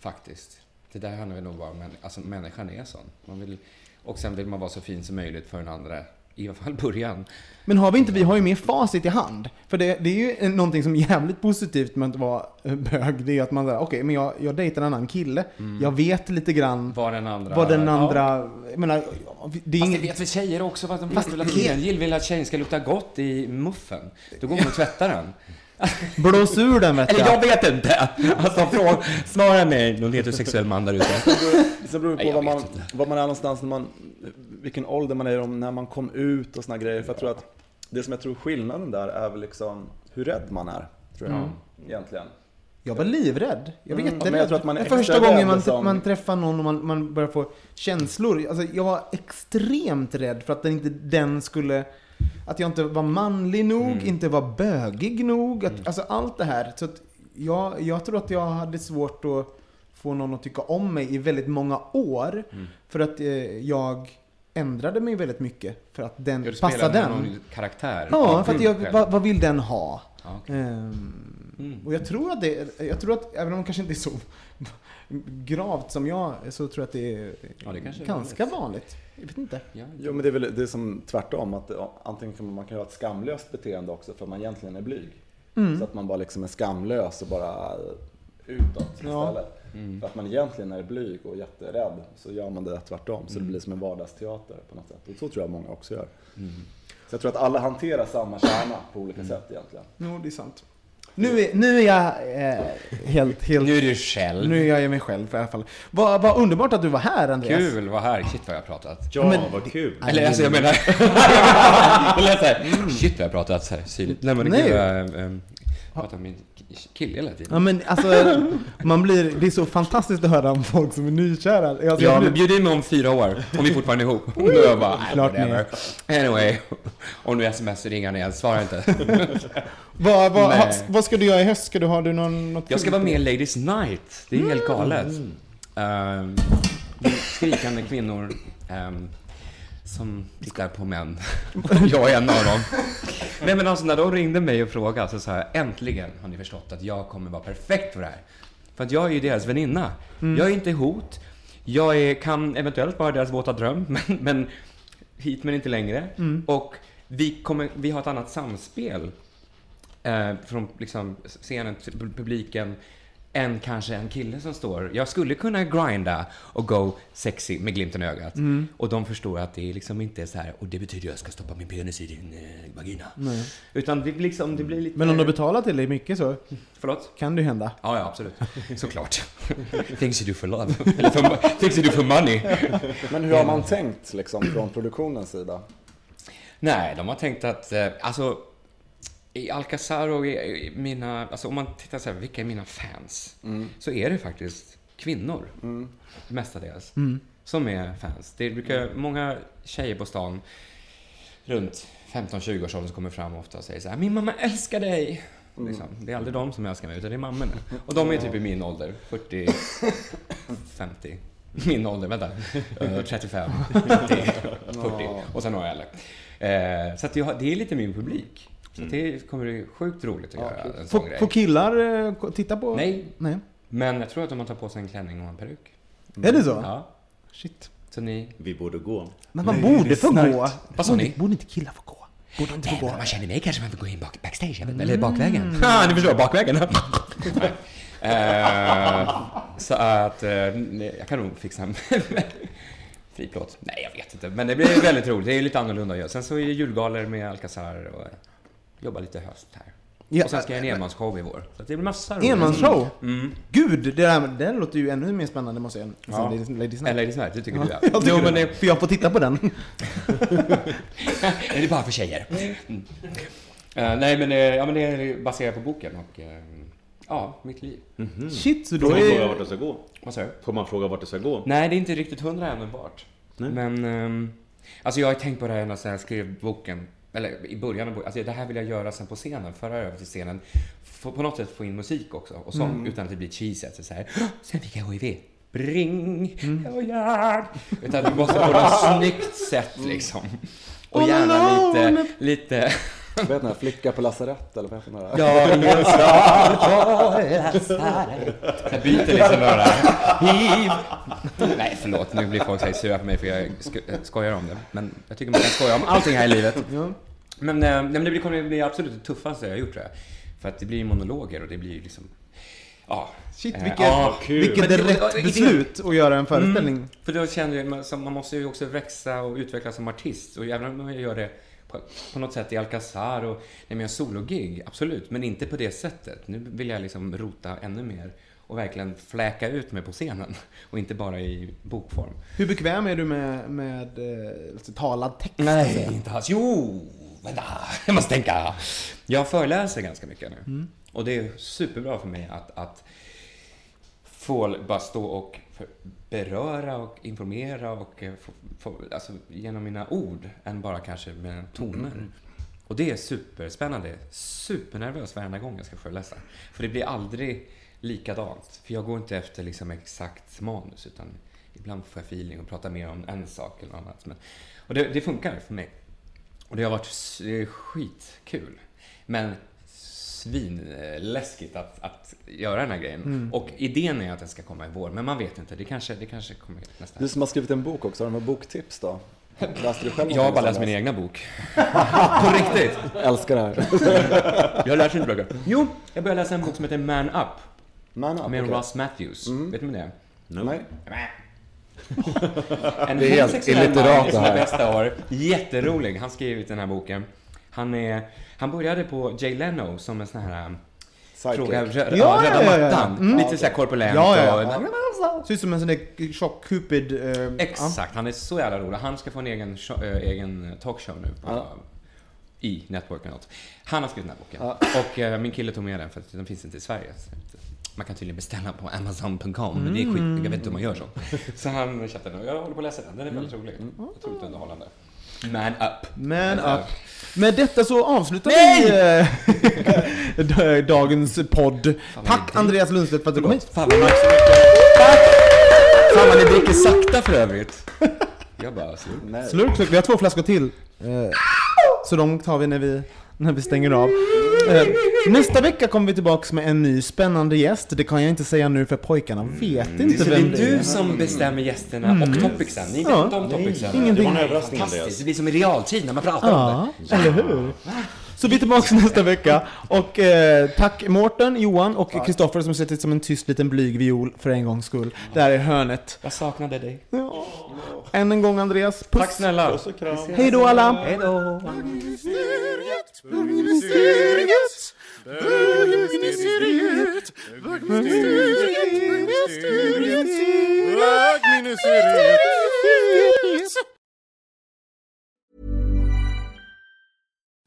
Faktiskt. Det där handlar nog bara om, alltså människan är sån. Man vill, och sen vill man vara så fin som möjligt för den andra. I alla fall början. Men har vi inte, vi har ju mer facit i hand. För det, det är ju någonting som är jävligt positivt med att vara bög. Det är att man säger, okej, okay, men jag, jag dejtar en annan kille. Mm. Jag vet lite grann vad den andra... Vad den andra ja. Jag menar, det är fast inget... det vet vi tjejer också. Vad de fast vill, att tjejer vill att tjejen ska lukta gott i muffen. Då går man och tvättar den. Blås ur den, vet jag. Eller jag vet inte. Alltså, fråga, snarare med någon heterosexuell man där ute. Så beror det på vad man, vad man är någonstans när man... vilken ålder man är om när man kom ut och såna grejer. För jag tror att det som jag tror skillnaden där är väl liksom hur rädd man är, tror jag, mm. egentligen. Jag var livrädd. Jag vet inte. Mm. Första gången man, som... man träffar någon och man, man börjar få känslor. Alltså, jag var extremt rädd för att den inte den skulle... Att jag inte var manlig nog, mm. inte var bögig nog. Att, mm. alltså allt det här. Så att jag, jag tror att jag hade svårt att få någon att tycka om mig i väldigt många år. Mm. För att eh, jag... ändrade mig väldigt mycket för att den passade den någon karaktär. Ja, för att jag, vad, vad vill den ha? Ja, okay. ehm, mm. Och jag tror att det, jag tror att även om det kanske inte är så gravt som jag, så tror jag att det är, ja, det kanske ganska är vanligt. vanligt. Jag vet inte. Ja, jo, men det är väl det är som tvärtom, att antingen kan man kan ha ett skamlöst beteende också för man egentligen är blyg. Mm. Så att man bara liksom är skamlös och bara utåt istället. Ja. Mm. För att man egentligen är blyg och jätterädd, så gör man det tvärtom. Så mm. det blir som en vardagsteater på något sätt. Och så tror jag många också gör. Mm. Så jag tror att alla hanterar samma kärna på olika mm. sätt egentligen. Jo, det är sant. Nu är, nu är jag eh, helt, helt... Nu är du själv. Nu är jag mig själv i alla fall. Vad va underbart att du var här, Andreas. Kul, vad här. Shit vad jag har pratat. Ja, men, vad kul. Eller alltså, jag menar... mm. Shit vad jag har pratat. Så här, syrligt. Nej, men det Nej. Gud, äh, äh, pratar min kille hela tiden. Ja, men alltså, man blir, det är så fantastiskt att höra om folk som är nykära. Alltså, ja, blir... men bjud in mig om fyra år, om vi fortfarande är ihop. Då jag bara, klart nej. Anyway, om du smsar ringer ner, svarar inte. vad, vad, ha, vad ska du göra i höst? Ska du, har du någon, något jag ska vara med i Ladies Night. Det är mm. helt galet. Um, skrikande kvinnor... Um, som tittar på män. Jag är en av dem. Nej, men alltså när de ringde mig och frågade så sa jag, äntligen har ni förstått att jag kommer vara perfekt för det här. För att jag är ju deras väninna. Mm. Jag är inte hot. Jag är, kan eventuellt vara deras våta dröm, men, men hit men inte längre. Mm. Och vi, kommer, vi har ett annat samspel eh, från liksom, scenen, publiken, än kanske en kille som står. Jag skulle kunna grinda och go sexy med glimten i ögat. Mm. Och de förstår att det liksom inte är så här, och det betyder att jag ska stoppa min penis i din eh, vagina. Nej. Utan det, liksom, det blir lite... Men om du betalar till dig mycket så... Förlåt? Kan det hända? Ja, ja, absolut. Såklart. Thanks you do for love. Eller för, thanks you do for money. Men hur har man tänkt liksom, från produktionens sida? Nej, de har tänkt att... Eh, alltså... I Alcazar och i mina... Alltså om man tittar så här, vilka är mina fans? Mm. Så är det faktiskt kvinnor. Mm. Mestadels. Mm. Som är fans. Det brukar många tjejer på stan runt femton tjugo års ålder som kommer fram ofta och säger så här, min mamma älskar dig. Mm. Liksom. Det är aldrig de som älskar mig utan det är mammorna. Och de är typ i min ålder. fyrtio femtio. Min ålder, vänta. trettiofem fyrtio. Och sen har jag alla. Så att det är lite min publik. Så det kommer bli sjukt roligt att ja, göra en sån grej. Får killar titta på? Nej. Nej, men jag tror att de har tagit på sig en klänning och en peruk. Mm. Är det så? Ja. Shit. Så ni... Vi borde gå. Men man Nej, borde få gå. Vad sa ni? Borde inte killar få gå? Borde inte få gå? Man känner mig kanske man får gå in bak- backstage mm. eller bakvägen. Ja, ah, ni förstår, bakvägen. uh, så att uh, jag kan nog fixa en friplåt. Nej, jag vet inte. Men det blir väldigt roligt. Det är lite annorlunda att göra. Sen så är det julgaler med Alcazar och... jobba lite höst här. Ja, och sen ska jag en enmansshow i vår. Så det blir massa roligt. Enmansshow? Mm. Gud, det där, det där låter ju ännu mer spännande måste jag säga. Ja. Ladies, Ladies Night. Ladies Night, det tycker ja. du ja. Jo, men det, för jag får titta på den. Det är bara för tjejer. Mm. Uh, nej, men, uh, ja, men det är baserat på boken och uh, ja, mitt liv. Mm-hmm. Shit, så då får man är... fråga vart det ska gå? Vad säger du? Får man fråga vart det ska gå? Nej, det är inte riktigt hundra ännu vart. Nej. Men um, alltså jag har tänkt på det här när jag skrev boken. Eller i början av boken. Alltså det här vill jag göra sen på scenen. Föra över till scenen. Få, på något sätt få in musik också. Och sånt, mm. Utan att det blir cheesy. Alltså så här, sen fick jag H I V. Bring. Mm. Oh, yeah. Utan det måste på något snyggt sätt liksom. Och oh, gärna no, lite... No. lite vet ni, här, flicka på lasarett eller vad heter det? Ja, just det. Jag byter liksom några. Nej, förlåt. Nu blir folk så här sura på mig för jag skojar om det. Men jag tycker man kan skoja om allting här i livet. Men, nej, men det kommer bli absolut det tuffaste jag har gjort, tror jag. För att det blir monologer och det blir liksom... Ja, shit, vilket, ah, vilket är rätt beslut att göra en föreställning. Mm, för då känner jag att man måste ju också växa och utvecklas som artist. Och även om jag gör det på något sätt i Alcazar och när jag sologig, absolut, men inte på det sättet. Nu vill jag liksom rota ännu mer och verkligen fläka ut mig på scenen och inte bara i bokform. Hur bekväm är du med, med, med alltså, talad text? Nej, inte alls. Jo, vänta, jag måste tänka. Jag föreläser ganska mycket nu mm. och det är superbra för mig att, att få bara stå och beröra och informera och få, få, alltså, genom mina ord än bara kanske med toner. Mm. Och det är superspännande. Supernervös varenda gång jag ska föreläsa. För det blir aldrig likadant. För jag går inte efter liksom exakt manus utan ibland får jag feeling och pratar mer om en sak eller annat. Men, och det, det funkar för mig. Och det har varit skitkul. Men svinläskigt att, att göra den här grejen. Mm. Och idén är att den ska komma i vår. Men man vet inte. Det kanske, det kanske kommer nästan. Du som har skrivit en bok också. Har du några boktips då? Läste du själv? Jag har bara läst min egna bok. På riktigt. Jag älskar det här. Jag läser inte böcker. Jo, jag började läsa en bok som heter Man Up. Man Up, med okay. Ross Matthews. Mm. Vet du vad det är? No. Nej. En det är helt illiterat det här. Bästa år. Jätterolig. Han skrivit den här boken. Han, är, han började på Jay Leno som en sån här fråga, röda, ja, röda ja, mattan. Ja, ja. Mm. Lite så här korpulent. Ja, ja, ja. Och, ser ut som en sån där tjock cupid. Eh, Exakt, ja. Han är så jävla rolig. Han ska få en egen, show, äh, egen talkshow nu på, ja. I networken. Han har skrivit den här boken. Ja. Och äh, min kille tog med den för att den finns inte i Sverige. Man kan tydligen beställa på amazon punkt com mm. men det är skit, jag vet inte hur man gör så. Så han köpte den och jag håller på att läsa den. Den är väldigt mm. rolig. Jag tror inte underhållande. Man up. Man up. up. Med detta så avslutar Nej! vi äh, dagens podd. Fan, tack Andreas Lundstedt för att du kom hit. Fan, tack. Fan, man dricker sakta för övrigt. Jag bara slurk. Slurk, slurk. Vi har två flaskor till. Eh, så de tar vi när vi, när vi stänger av. Eh, nästa vecka kommer vi tillbaka med en ny spännande gäst. Det kan jag inte säga nu för pojkarna vet mm. inte så vem det är. Det är du som bestämmer gästerna mm. och topicsen. Ni vet ja. om topicsen. Det var en överraskning. Fantastiskt, det blir som i realtid när man pratar ja. om det. Eller hur? Så vi är tillbaka nästa vecka. Och eh, tack Morten, Johan och Kristoffer som suttit som en tyst liten blyg viol för en gångs skull. Där är hörnet. Jag saknade dig. Ja. Än en gång Andreas. Puss. Tack snälla. Puss och kram. Hej då alla. Hej då. Bögministeriet, bögministeriet, bögministeriet, bögministeriet.